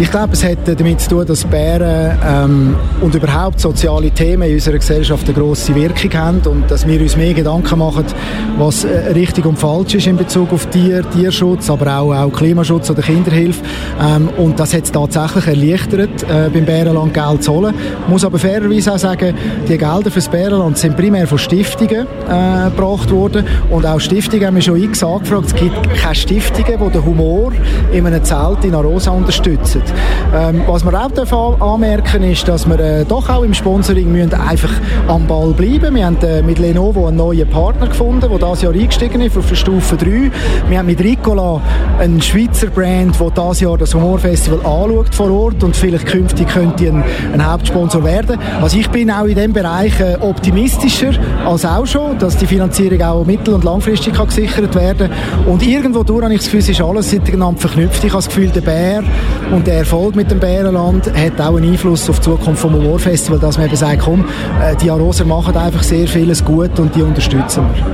Ich glaube, es hat damit zu tun, dass Bären und überhaupt soziale Themen in unserer Gesellschaft eine grosse Wirkung haben und dass wir uns mehr Gedanken machen, was richtig und falsch ist in Bezug auf Tier, Tierschutz, aber auch Klimaschutz oder Kinderhilfe. Und das hat es tatsächlich erleichtert, beim Bärenland Geld zu holen. Ich muss aber fairerweise auch sagen, die Gelder für das Bärenland sind primär von Stiftungen gebracht worden. Und auch Stiftungen haben wir schon angefragt. Es gibt keine Stiftungen, die den Humor in einem Zelt in Arosa unterstützen. Was wir auch anmerken ist, dass wir doch auch im Sponsoring müssen einfach am Ball bleiben. Wir haben mit Lenovo einen neuen Partner gefunden, der dieses Jahr eingestiegen ist auf Stufe 3. Wir haben mit Ricola einen Schweizer Brand, der dieses Jahr das Humorfestival anschaut vor Ort und vielleicht künftig könnte ein Hauptsponsor werden. Also ich bin auch in diesem Bereich optimistischer als auch schon, dass die Finanzierung auch mittel- und langfristig kann gesichert werden kann. Und irgendwo durch habe ich das Gefühl, ist alles miteinander verknüpft. Ich habe das Gefühl, der Bär und der Erfolg mit dem Bärenland hat auch einen Einfluss auf die Zukunft vom Humorfestival, dass man eben sagt, komm, die Aroser machen einfach sehr vieles gut und die unterstützen wir.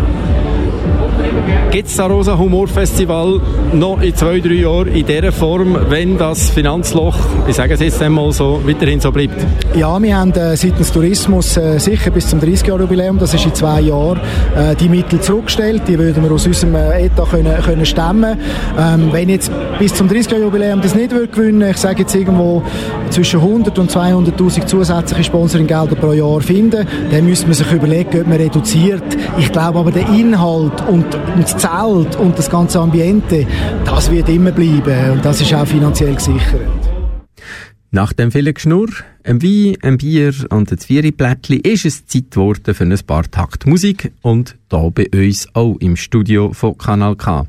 Gibt es das Arosa Humorfestival noch in 2-3 Jahren in dieser Form, wenn das Finanzloch, ich sage es jetzt einmal so, weiterhin so bleibt? Ja, wir haben seitens Tourismus sicher bis zum 30-Jahr-Jubiläum, das ist in 2 Jahren, die Mittel zurückgestellt, die würden wir aus unserem Etat können stemmen. Wenn jetzt bis zum 30-Jahr-Jubiläum das nicht wird gewinnen, ich sage jetzt irgendwo zwischen 100 und 200'000 zusätzliche Sponsoringgelder pro Jahr finden, dann müsste man sich überlegen, ob man reduziert. Ich glaube aber, der Inhalt und das Zelt und das ganze Ambiente, das wird immer bleiben und das ist auch finanziell gesichert. Nach dem vielen Geschnurr, einem Wein, einem Bier und einem Zwiebelplättli ist es Zeit geworden für ein paar Takt Musik und da bei uns auch im Studio von Kanal K.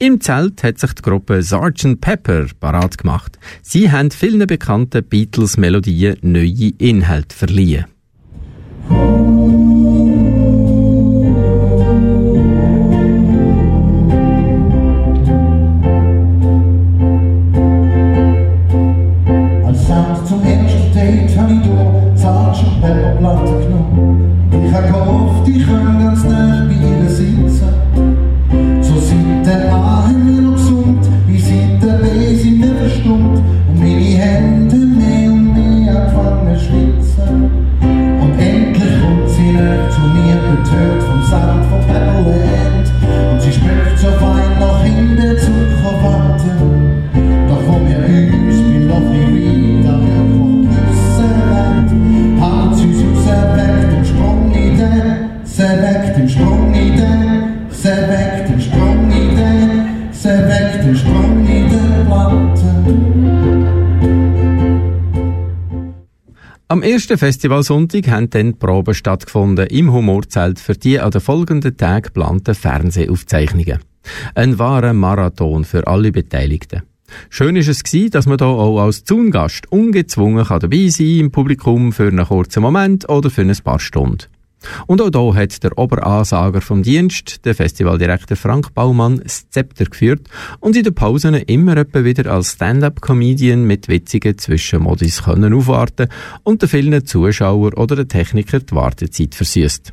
Im Zelt hat sich die Gruppe Sgt. Pepper parat gemacht. Sie haben vielen bekannten Beatles-Melodien neue Inhalte verliehen. Am ersten Festivalsonntag haben dann Proben stattgefunden im Humorzelt für die an den folgenden Tagen geplanten Fernsehaufzeichnungen. Ein wahrer Marathon für alle Beteiligten. Schön war es, dass man hier auch als Zaungast ungezwungen dabei sein kann im Publikum für einen kurzen Moment oder für ein paar Stunden. Und auch hier hat der Oberansager vom Dienst, der Festivaldirektor Frank Baumann, das Zepter geführt und in den Pausen immer etwa wieder als Stand-up-Comedian mit witzigen Zwischenmodis können aufwarten und den vielen Zuschauern oder den Technikern die Wartezeit versüßt.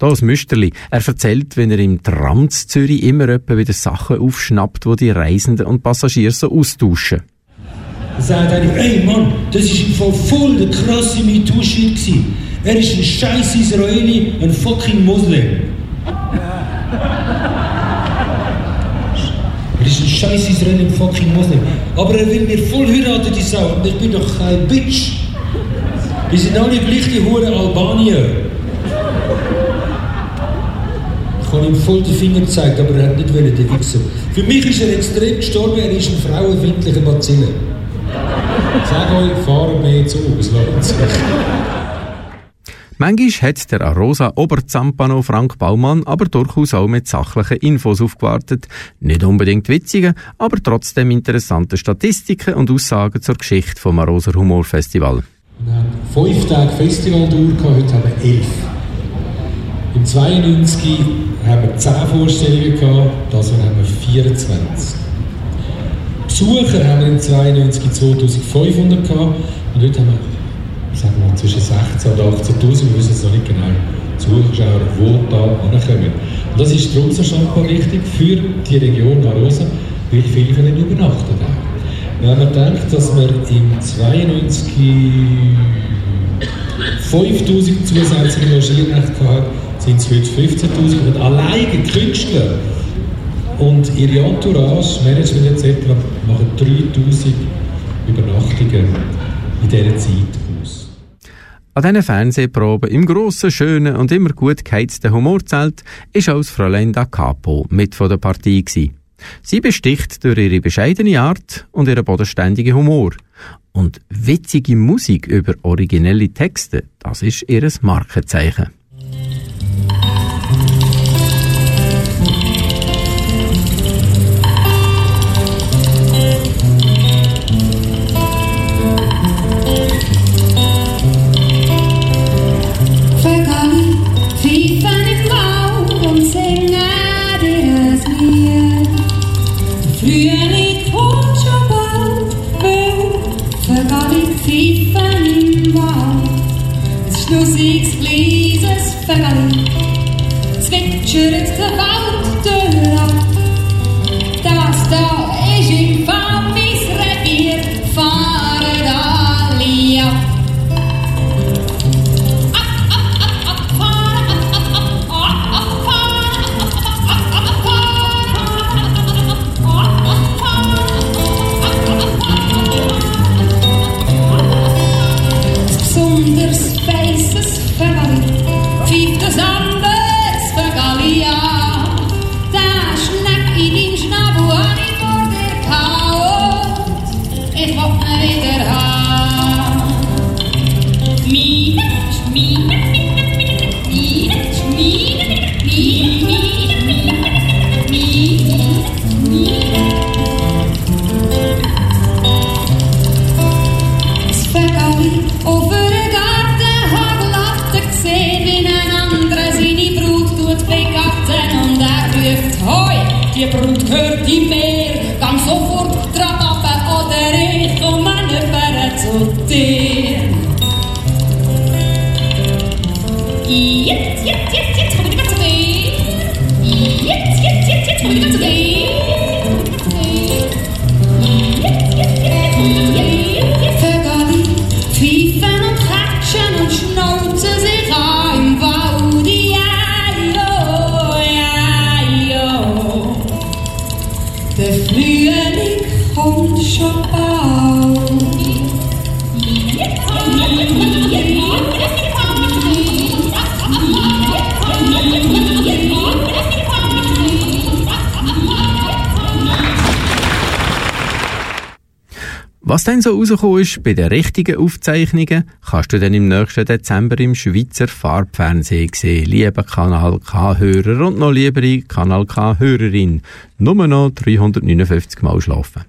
Da das Müsterli, er erzählt, wenn er im Tram zu Zürich immer etwa wieder Sachen aufschnappt, die die Reisenden und Passagiere so austauschen. Er sagt eigentlich, ey Mann, das war voll der krasse MeToo-Shit gewesen. Er ist ein scheiß Israeli, ein fucking Muslim. Er ist ein scheiß Israeli, ein fucking Muslim. Aber er will mir voll heiraten, die Sau. Und ich bin doch kein Bitch. Wir sind alle gleich die Huren Albanier. Ich habe ihm voll den Finger gezeigt, aber er hat nicht wollen, den Wichser. Für mich ist er extrem gestorben, er ist ein frauenfindlicher Bazille. Sag euch, fahren mehr zu, es lohnt sich. Manchmal hat der Arosa Oberzampano Frank Baumann aber durchaus auch mit sachlichen Infos aufgewartet. Nicht unbedingt witzigen, aber trotzdem interessante Statistiken und Aussagen zur Geschichte vom Arosa Humorfestival. Wir haben 5 Tage Festival durchgehauen, heute haben wir 11. Im 92 haben wir 10 Vorstellungen gehabt, das haben wir 24. Besucher haben wir im 92 2500 gehabt und heute haben wir zwischen 16.000 und 18.000, wir wissen es noch nicht genau, Zuschauer, die da ankommen. Und das ist darum so schon wichtig für die Region Arosa, weil viele nicht übernachten haben. Ja, man denkt, dass wir im 92 5'000 zusätzliche Logierrechte hatten, sind es heute 15'000 und alleine Künstler und ihre Entourage, Management etc. machen 3'000 Übernachtungen in dieser Zeit. An diesen Fernsehproben im grossen, schönen und immer gut geheizten Humorzelt war auch das Fräulein da Capo mit von der Partie gewesen. Sie besticht durch ihre bescheidene Art und ihren bodenständigen Humor. Und witzige Musik über originelle Texte, das ist ihr Markenzeichen. Was dann so rausgekommen ist bei den richtigen Aufzeichnungen, kannst du dann im nächsten Dezember im Schweizer Farbfernsehen sehen. Lieber Kanal K-Hörer und noch liebere Kanal K-Hörerin. Nur noch 359 Mal schlafen.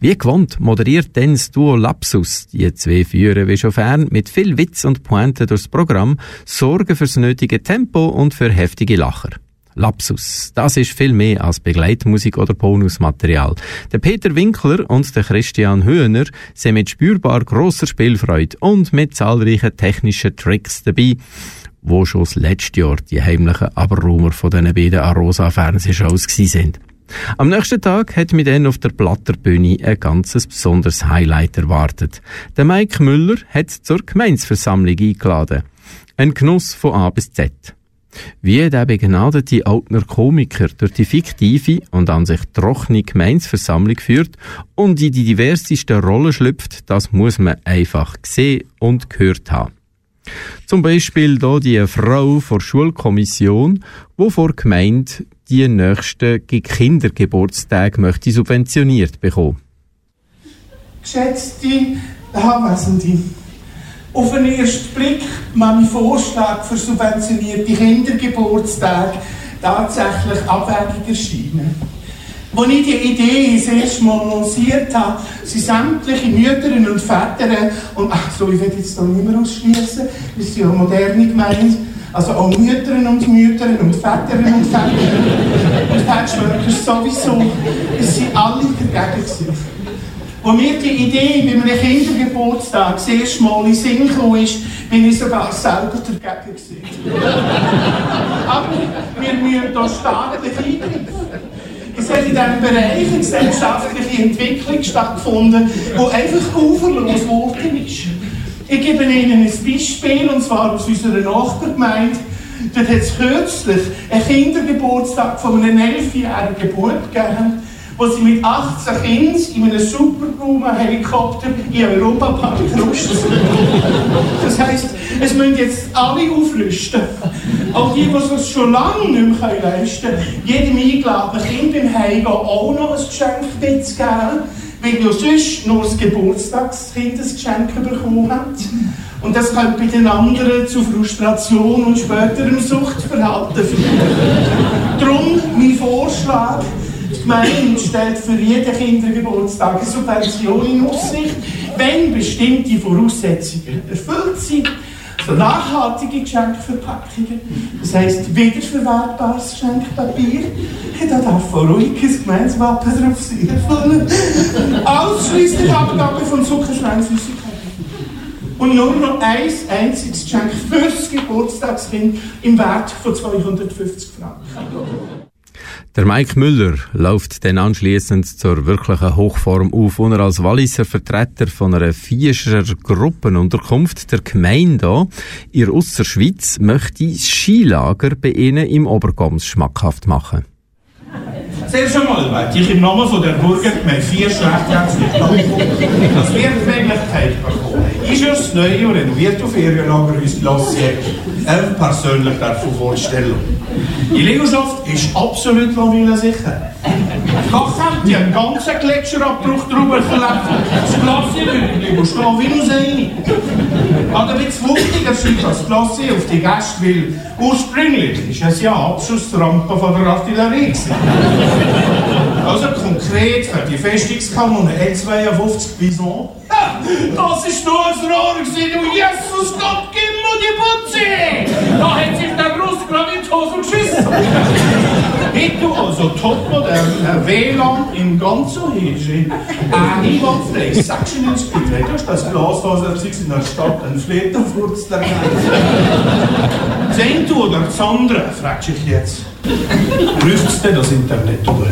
Wie gewohnt moderiert dann das Duo Lapsus. Die zwei führen wie schon fern mit viel Witz und Pointe durchs Programm, sorgen fürs nötige Tempo und für heftige Lacher. Lapsus. Das ist viel mehr als Begleitmusik oder Bonusmaterial. Der Peter Winkler und der Christian Höhner sind mit spürbar grosser Spielfreude und mit zahlreichen technischen Tricks dabei, wo schon das letzte Jahr die heimlichen Abraumer von diesen beiden Arosa-Fernsehshows waren. Am nächsten Tag hat mich dann auf der Blatterbühne ein ganzes besonderes Highlight erwartet. Der Mike Müller hat zur Gemeinsversammlung eingeladen. Ein Genuss von A bis Z. Wie der begnadete Altner Komiker durch die fiktive und an sich trockene Gemeinsversammlung führt und in die diversesten Rollen schlüpft, das muss man einfach gesehen und gehört haben. Zum Beispiel hier die Frau vor Schulkommission, die vor Gemeinde die nächsten Kindergeburtstage möchte subventioniert bekommen. Geschätzte Anwesende, auf den ersten Blick mag mein Vorschlag für subventionierte Kindergeburtstage tatsächlich abwegig erscheinen. Als ich die Idee das erste Mal lanciert habe, sind sämtliche Mütter und Väter, und also ich will jetzt da nicht mehr ausschließen, das ist ja moderne Gemeinde, also auch Mütter und Väter und Väter und Väterschwörter sowieso, es sind alle dagegen gewesen. Als mir die Idee bei einem Kindergeburtstag das erste Mal in Sinn kam, bin ich sogar selber dagegen gewesen. Aber wir müssen hier staatlich eingreifen. Es jetzt hat in diesem Bereich eine gesellschaftliche Entwicklung stattgefunden, die einfach uferlos geworden ist. Ich gebe Ihnen ein Beispiel, und zwar aus unserer Nachbargemeinde. Dort hat es kürzlich einen Kindergeburtstag von einem 11-jährigen Bub gegeben, wo sie mit 18 Kindern in einem Superpuma-Helikopter in Europa-Park rutschen. Das heisst, es müssen jetzt alle aufrüsten. Auch die, die es schon lange nicht mehr leisten können, jedem eingeladenen Kind im Heim auch noch ein Geschenk mitzugeben, weil ja sonst nur das Geburtstagskind ein Geschenk bekommen hat. Und das kann bei den anderen zu Frustration und späterem Suchtverhalten führen. Darum mein Vorschlag: die Gemeinde stellt für jeden Kindergeburtstag eine Subvention in Aussicht, wenn bestimmte Voraussetzungen erfüllt sind. Also nachhaltige Geschenkverpackungen, das heisst wiederverwertbares Geschenkpapier, da darf auch ruhig ein Gemeinswappen drauf sein. Ausschliesslich Abgabe von Zuckerschweinsüssigkeiten. Und nur noch ein einziges Geschenk fürs Geburtstagskind im Wert von 250 Franken. Der Mike Müller läuft dann anschliessend zur wirklichen Hochform auf, wo er als Walliser Vertreter von einer Vierer Gruppenunterkunft der Gemeinde in der Ausserschweiz möchte das Skilager bei ihnen im Obergoms schmackhaft machen. Zuerst einmal möchte ich im Namen von der Burgergemeinde 4 Schlechtjährige danken, dass wir die Möglichkeit bekommen. Ist ja das neue und renovierte Ferienlager uns Klasse persönlich vorstellen. Die Liegenschaft ist absolut sicher. Die Kachel, die einen ganzen Gletscherabbruch drüber verlegt. Das Glacier muss stehen wie nur eine. Aber ein bisschen wuchtiger schüttet das Glacier auf die Gäste, weil ursprünglich war es ja eine Abschussrampe von der Artillerie. Also konkret für die Festungskanone E52 Bison. Das ist nur ein Rohr gewesen, und Jesus Gott, gib mir die Putze! Da hat sich der Russ gerade in die Hose geschissen. Hätte also topmodern WLAN im ganzen Hirsch. Niemand sagst du nicht, bitte, du hast das Glasfaser in der Stadt einen Flederfurz der Geist. Seht du oder das andere, fragst du dich jetzt. Prüft es denn das Internet überhaupt?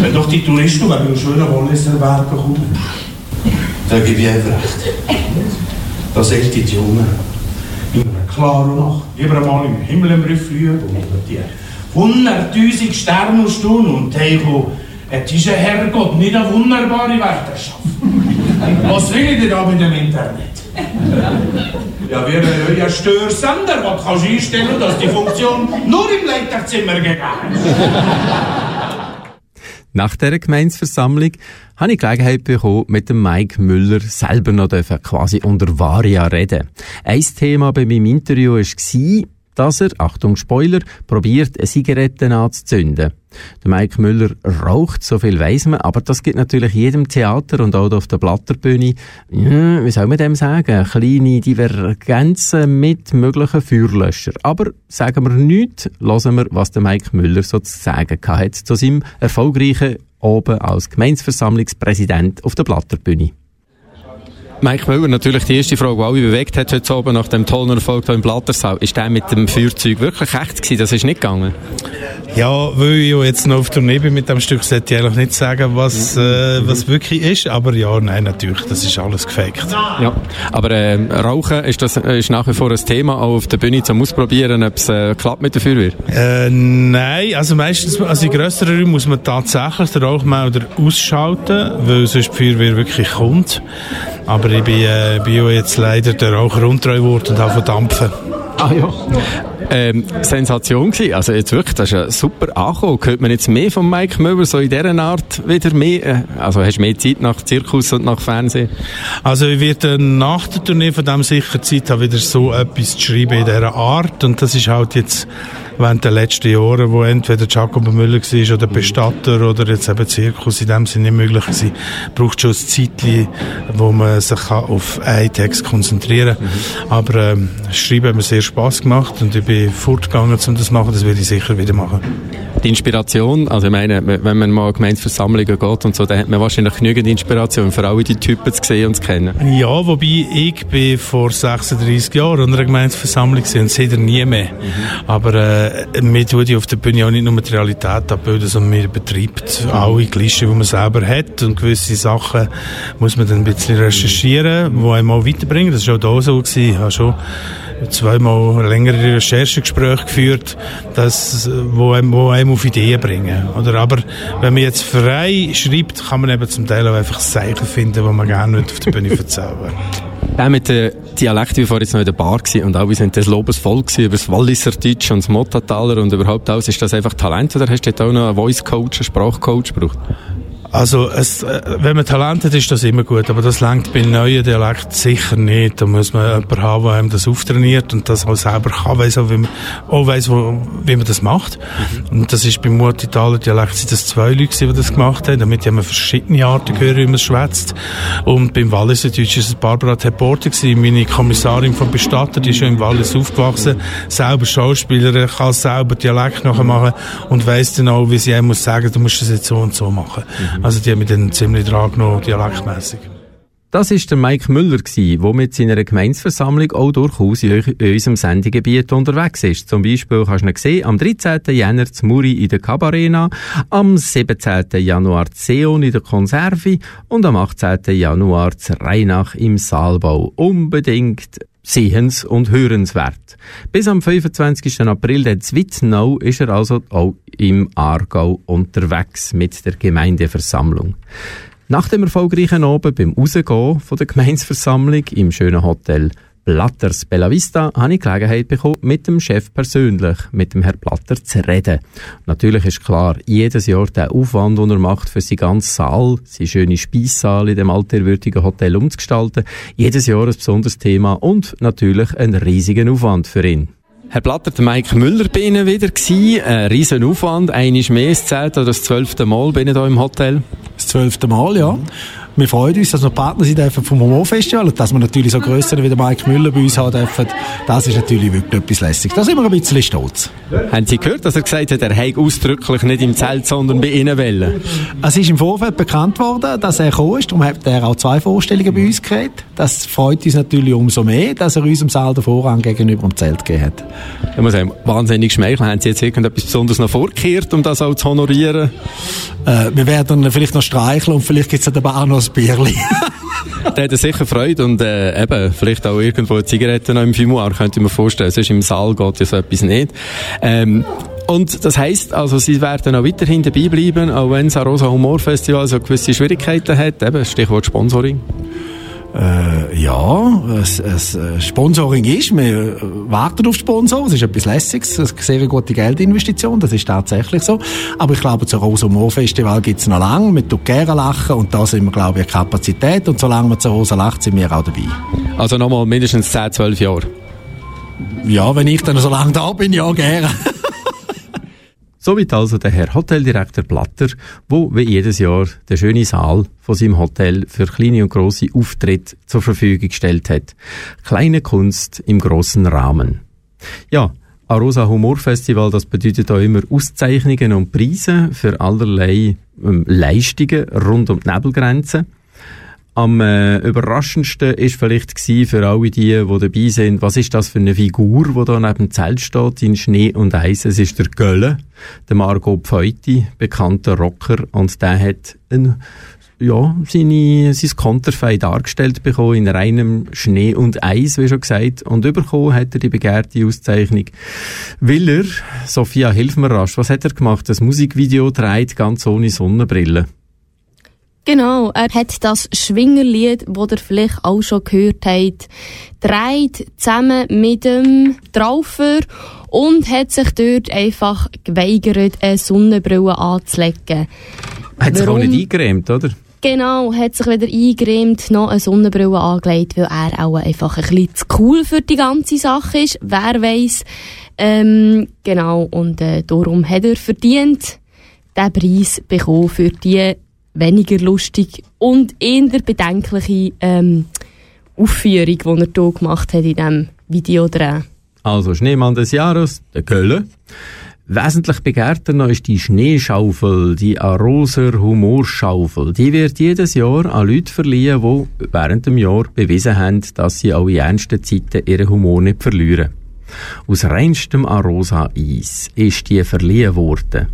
Wenn doch die Touristen wegen einem schönen Walliser Werk kommen. Da gebe ich einfach recht. Da sagt die Jungen in einer klaren Nacht, lieber einmal im Himmel im Reflüge, und die 100'000 Sterne und Stunden und Teiko, es ist ein Herrgott, nicht eine wunderbare Wetterschaft. Was will ich denn da mit dem Internet? Ja, wir haben ja Störsender, was kannst du einstellen, dass die Funktion nur im Leiterzimmer gegangen ist. Nach dieser Gemeinsversammlung habe ich die Gelegenheit bekommen, mit dem Mike Müller selber noch quasi unter Varia reden. Ein Thema bei meinem Interview war, dass er, Achtung Spoiler, probiert, eine Zigarette anzuzünden. Der Mike Müller raucht, so viel weiss man, aber das gibt natürlich jedem Theater und auch auf der Blatterbühne, wie soll man dem sagen, kleine Divergenzen mit möglichen Feuerlöschern. Aber sagen wir nichts, hören wir, was der Mike Müller so zu sagen hat zu seinem erfolgreichen Abend als Gemeindeversammlungspräsident auf der Blatterbühne. Mike Müller, natürlich die erste Frage, die alle bewegt hat heute oben nach dem tollen Erfolg hier im Blattersaal. Ist der mit dem Feuerzeug wirklich echt gewesen? Das ist nicht gegangen? Ja, weil ich jetzt noch auf Tournee bin mit dem Stück, sollte ich eigentlich nicht sagen, was wirklich ist. Aber ja, nein, natürlich, das ist alles gefaked. Ja, aber Rauchen ist nach wie vor ein Thema, auch auf der Bühne zum Ausprobieren, ob es klappt mit der Feuerwehr? Nein, also meistens, in grösseren Räumen muss man tatsächlich den Rauchmelder ausschalten, weil sonst die Feuerwehr wirklich kommt. Aber ich bin jetzt leider der Raucher untreu geworden und habe von Dampfen. Ah ja. Sensation gewesen. Also jetzt wirklich, das ist ein super Ankommen. Hört man jetzt mehr von Mike Müller so in dieser Art wieder mehr? Also hast du mehr Zeit nach Zirkus und nach Fernsehen? Also ich werde nach der Tournee von dem sicher Zeit haben, wieder so etwas zu schreiben in dieser Art. Und das ist halt jetzt während den letzten Jahren, wo entweder Giacobbo Müller war oder Bestatter oder jetzt eben Zirkus in dem Sinne nicht möglich gewesen, braucht schon ein Zeitchen, wo man sich auf einen Text konzentrieren kann. Aber Schreiben hat mir sehr Spaß gemacht und ich bin fortgegangen, um das zu machen. Das werde ich sicher wieder machen. Inspiration, also ich meine, wenn man mal Gemeindeversammlungen geht und so, dann hat man wahrscheinlich genügend Inspiration, vor allem die Typen zu sehen und zu kennen. Ja, wobei ich bin vor 36 Jahren an einer Gemeindeversammlung war und sehe nie mehr. Aber wir tun auf der Bühne auch nicht nur die Realität abbilden, sondern wir betreibt alle Klischee, die man selber hat, und gewisse Sachen muss man dann ein bisschen recherchieren, die einem auch weiterbringen. Das war auch da so gewesen. Ich habe schon zweimal längere Recherchegespräche geführt, das, wo einem auf Ideen bringen. Oder aber wenn man jetzt frei schreibt, kann man eben zum Teil auch einfach Zeichen finden, die man gerne nicht auf der Bühne erzählen will. Auch mit dem Dialekt, wie vorhin jetzt noch in der Bar gewesen, und auch wir sind des Lobes voll gewesen, über das Walliser Deutsch und das Mottataler und überhaupt alles. Ist das einfach Talent oder hast du da auch noch einen Voice-Coach, einen Sprachcoach gebraucht? Also, wenn man Talent hat, ist das immer gut, aber das reicht bei neuen Dialekten sicher nicht. Da muss man jemanden haben, der einem das auftrainiert und das auch selber kann, weiss auch, wie man das macht. Und das ist beim Muttitaler Dialekt sind das zwei Leute, die das gemacht haben, damit haben wir verschiedene Arten gehört, wie man schwätzt. Und beim Walliser Deutsch ist es Barbara Teporte gewesen, meine Kommissarin vom Bestatter, die ist schon im Wallis aufgewachsen, selber Schauspielerin, kann selber Dialekt nachher machen und weiss dann auch, wie sie einem muss sagen, du musst das jetzt so und so machen. Also die haben mich dann ziemlich dran genommen, dialektmässig. Das war der Mike Müller, der mit seiner Gemeindeversammlung auch durchaus in unserem Sendegebiet unterwegs ist. Zum Beispiel kannst du ihn sehen, am 13. Jänner zu Muri in der Cabarena, am 17. Januar zu Seon in der Konserve und am 18. Januar zu Rheinach im Saalbau. Unbedingt sehens- und hörenswert. Bis am 25. April in Wittnau ist er also auch im Aargau unterwegs mit der Gemeindeversammlung. Nach dem erfolgreichen Abend beim Rausgehen von der Gemeindeversammlung im schönen Hotel Platters Bella Vista habe ich die Gelegenheit bekommen, mit dem Chef persönlich, mit dem Herrn Platter, zu reden. Natürlich ist klar, jedes Jahr der Aufwand, den er macht, für seinen ganzen Saal, seinen schönen Speissaal in dem altehrwürdigen Hotel umzugestalten, jedes Jahr ein besonderes Thema und natürlich einen riesigen Aufwand für ihn. Herr Platter, der Mike Müller war Ihnen wieder. Ein riesen Aufwand, einmal mehr, das 10. oder das 12. Mal bin ich hier im Hotel. Das 12. Mal, ja. Wir freuen uns, dass wir Partner sein dürfen vom Humorfestival und dass wir natürlich so Grösseren wie der Mike Müller bei uns haben dürfen. Das ist natürlich wirklich etwas lässig. Da sind wir ein bisschen stolz. Haben Sie gehört, dass er gesagt hat, er habe ausdrücklich nicht im Zelt, sondern bei Ihnen wollen? Es ist im Vorfeld bekannt worden, dass er gekommen ist. Darum hat er auch zwei Vorstellungen bei uns gekriegt. Das freut uns natürlich umso mehr, dass er uns im Saal den Vorrang gegenüber dem Zelt gegeben hat. Ich muss sagen, wahnsinnig schmeicheln. Haben Sie jetzt irgendetwas Besonderes noch vorgekehrt, um das auch zu honorieren? Wir werden vielleicht noch streicheln und vielleicht gibt es dann aber auch noch ein Bierli. Der hat sicher Freude und eben, vielleicht auch irgendwo Zigaretten noch im Fimoir, könnte ich mir vorstellen. Sonst im Saal geht ja so etwas nicht. Und das heisst, also, Sie werden auch weiterhin dabei bleiben, auch wenn das Arosa Humorfestival so gewisse Schwierigkeiten hat, eben Stichwort Sponsoring. Ja, Sponsoring ist, wir warten auf Sponsoren, es ist etwas Lässiges, eine sehr gute Geldinvestition, das ist tatsächlich so. Aber ich glaube, das Arosa Humor Festival gibt es noch lange, wir tun gerne lachen und da sind wir, glaube ich, Kapazität und solange wir zu Arosa lachen, sind wir auch dabei. Also nochmal mindestens 10, 12 Jahre? Ja, wenn ich dann so lange da bin, ja, gerne. Soweit also der Herr Hoteldirektor Platter, der wie jedes Jahr den schönen Saal von seinem Hotel für kleine und grosse Auftritte zur Verfügung gestellt hat. Kleine Kunst im grossen Rahmen. Ja, Arosa Humorfestival, das bedeutet auch immer Auszeichnungen und Preise für allerlei Leistungen rund um die Nebelgrenze. Am überraschendsten ist vielleicht gewesen für alle die dabei sind, was ist das für eine Figur, die da neben dem Zelt steht, in Schnee und Eis. Es ist der Gölle, der Margot Pfeuti, bekannter Rocker, und der hat sein Konterfei dargestellt bekommen in reinem Schnee und Eis, wie schon gesagt, und bekommen hat er die begehrte Auszeichnung. Weil er, Sophia, hilf mir rasch, was hat er gemacht? Das Musikvideo dreht ganz ohne Sonnenbrille. Genau, er hat das Schwingerlied, das ihr vielleicht auch schon gehört habt, gedreht zusammen mit dem Traufer und hat sich dort einfach geweigert, eine Sonnenbrille anzulegen. Hat sich auch nicht eingerämt, oder? Genau, hat sich weder eingerämt noch eine Sonnenbrille angelegt, weil er auch einfach ein bisschen zu cool für die ganze Sache ist. Wer weiss. Darum hat er verdient, den Preis bekommen für die weniger lustig und eher bedenkliche Aufführung, die er hier gemacht hat in diesem Videodreh. Also Schneemann des Jahres, der Kölle. Wesentlich begehrter noch ist die Schneeschaufel, die Arosa Humorschaufel. Die wird jedes Jahr an Leute verliehen, die während dem Jahr bewiesen haben, dass sie auch in ernsten Zeiten ihren Humor nicht verlieren. Aus reinstem Arosa-Eis ist die verliehen worden.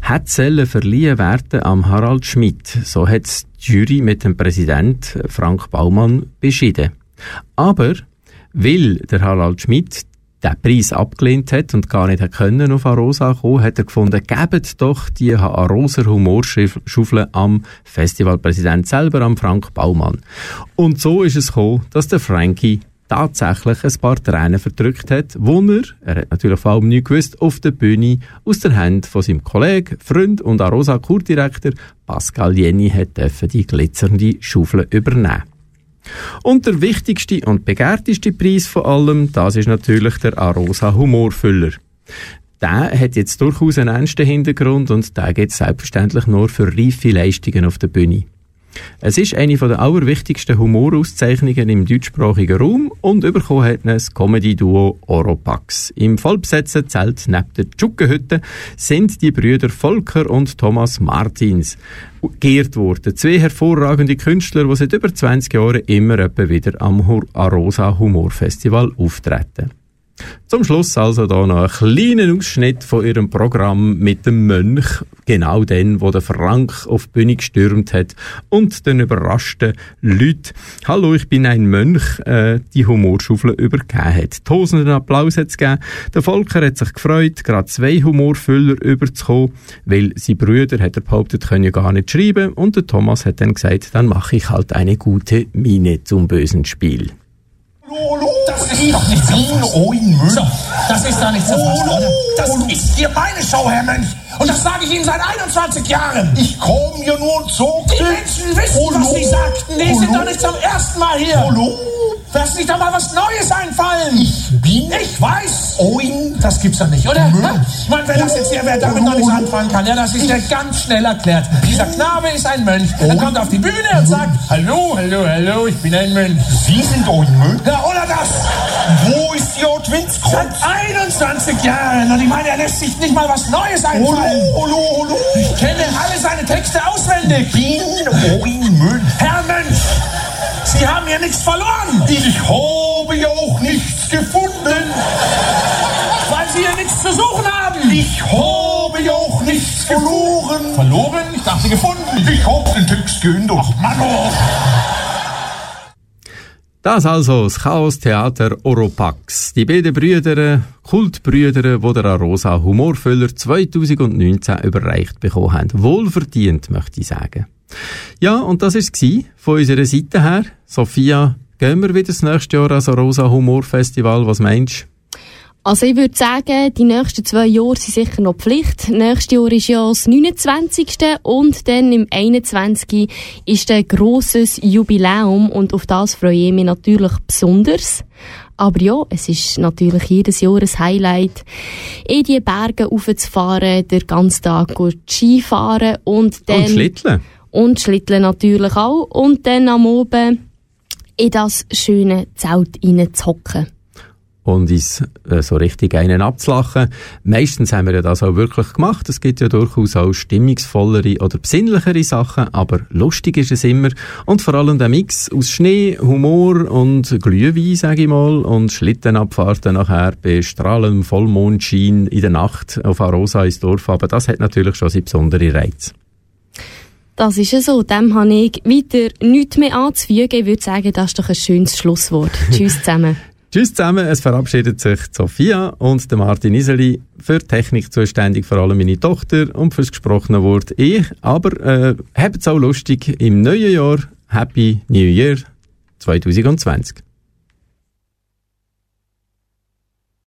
Hat sollen verliehen werden am Harald Schmidt, so hat es die Jury mit dem Präsident Frank Baumann beschieden. Aber, weil der Harald Schmidt den Preis abgelehnt hat und gar nicht können auf Arosa kommen, hat er gefunden, gebt doch die Arosa Humorschaufel am Festivalpräsident selber, am Frank Baumann. Und so ist es gekommen, dass der Frankie tatsächlich ein paar Tränen verdrückt hat, wo er hat natürlich vor allem nichts gewusst, auf der Bühne aus der Hand von seinem Kollegen, Freund und Arosa Kurdirektor Pascal Lienni hat die glitzernde Schaufel übernehmen. Und der wichtigste und begehrteste Preis von allem, das ist natürlich der Arosa Humorfüller. Der hat jetzt durchaus einen ernsten Hintergrund und der geht selbstverständlich nur für reife Leistungen auf der Bühne. Es ist eine der allerwichtigsten Humorauszeichnungen im deutschsprachigen Raum und bekommen hat das Comedy-Duo Oropax. Im vollbesetzten Zelt neben der Tschuckenhütte sind die Brüder Volker und Thomas Martins geehrt worden. Zwei hervorragende Künstler, die seit über 20 Jahren immer wieder am Arosa Humorfestival auftreten. Zum Schluss also da noch einen kleinen Ausschnitt von ihrem Programm mit dem Mönch, genau den, wo der Frank auf die Bühne gestürmt hat und den überraschten Leuten «Hallo, ich bin ein Mönch», die Humorschaufel übergeben hat. Tosenden Applaus hat es gegeben. Der Volker hat sich gefreut, gerade zwei Humorfüller überzukommen, weil seine Brüder, hat er behauptet, können ja gar nicht schreiben, und der Thomas hat dann gesagt, dann mache ich halt eine gute Miene zum bösen Spiel. Das ist doch nichts Müller. Das ist doch nichts erfasst, oder? Das ist hier meine Show, Herr Mönch. Und das sage ich Ihnen seit 21 Jahren. Ich komme hier nur und zog. Die Menschen wissen, was Sie sagten. Die sind doch nicht zum ersten Mal hier. Lass sich doch mal was Neues einfallen. Ich weiß. Das gibt's doch nicht, oder? Ich meine, wer das jetzt hier, wer damit noch nichts anfangen kann, ja, das ist ja ganz schnell erklärt. Dieser Knabe ist ein Mönch. Er kommt auf die Bühne und sagt, hallo, hallo, hallo, ich bin ein Mönch. Sie sind ein Mönch? Ja, oder das? Wo ist die Otwinskreuz? Seit 21 Jahren. Und ich meine, er lässt sich nicht mal was Neues einfallen. Hallo. Ich kenne alle seine Texte auswendig. Bin ein Mönch. Herr Mönch. Sie haben ja nichts verloren. Ich habe ja auch nichts gefunden. Weil Sie ja nichts zu suchen haben. Ich habe ja auch nichts verloren. Verloren? Ich dachte gefunden. Ich habe den Text geändert. Ach Mann, das also das Chaostheater Oropax. Die beiden Brüder, Kultbrüder, die der Arosa Humorfüller 2019 überreicht bekommen haben. Wohlverdient, möchte ich sagen. Ja, und das war es von unserer Seite her. Sophia, gehen wir wieder das nächste Jahr an so Arosa Humorfestival? Was meinst du? Also ich würde sagen, die nächsten 2 Jahre sind sicher noch Pflicht. Nächstes Jahr ist ja das 29. und dann im 21. ist ein grosses Jubiläum und auf das freue ich mich natürlich besonders. Aber ja, es ist natürlich jedes Jahr ein Highlight, in die Berge raufzufahren, den ganzen Tag Skifahren und dann... Und Schlitteln. Und Schlitteln natürlich auch. Und dann am Oben in das schöne Zelt reinzuhocken. Und uns so richtig einen abzulachen. Meistens haben wir ja das auch wirklich gemacht. Es gibt ja durchaus auch stimmungsvollere oder besinnlichere Sachen, aber lustig ist es immer. Und vor allem der Mix aus Schnee, Humor und Glühwein, sage ich mal, und Schlittenabfahrten nachher bei strahlendem Vollmondschein in der Nacht auf Arosa ins Dorf. Aber das hat natürlich schon seinen besonderen Reiz. Das ist ja so. Dem habe ich weiter nichts mehr anzufügen. Ich würde sagen, das ist doch ein schönes Schlusswort. Tschüss zusammen. Tschüss zusammen, es verabschiedet sich Sophia und der Martin Iseli, für die Technik zuständig, vor allem meine Tochter, und fürs gesprochene Wort ich. Aber habt's auch lustig im neuen Jahr. Happy New Year 2020.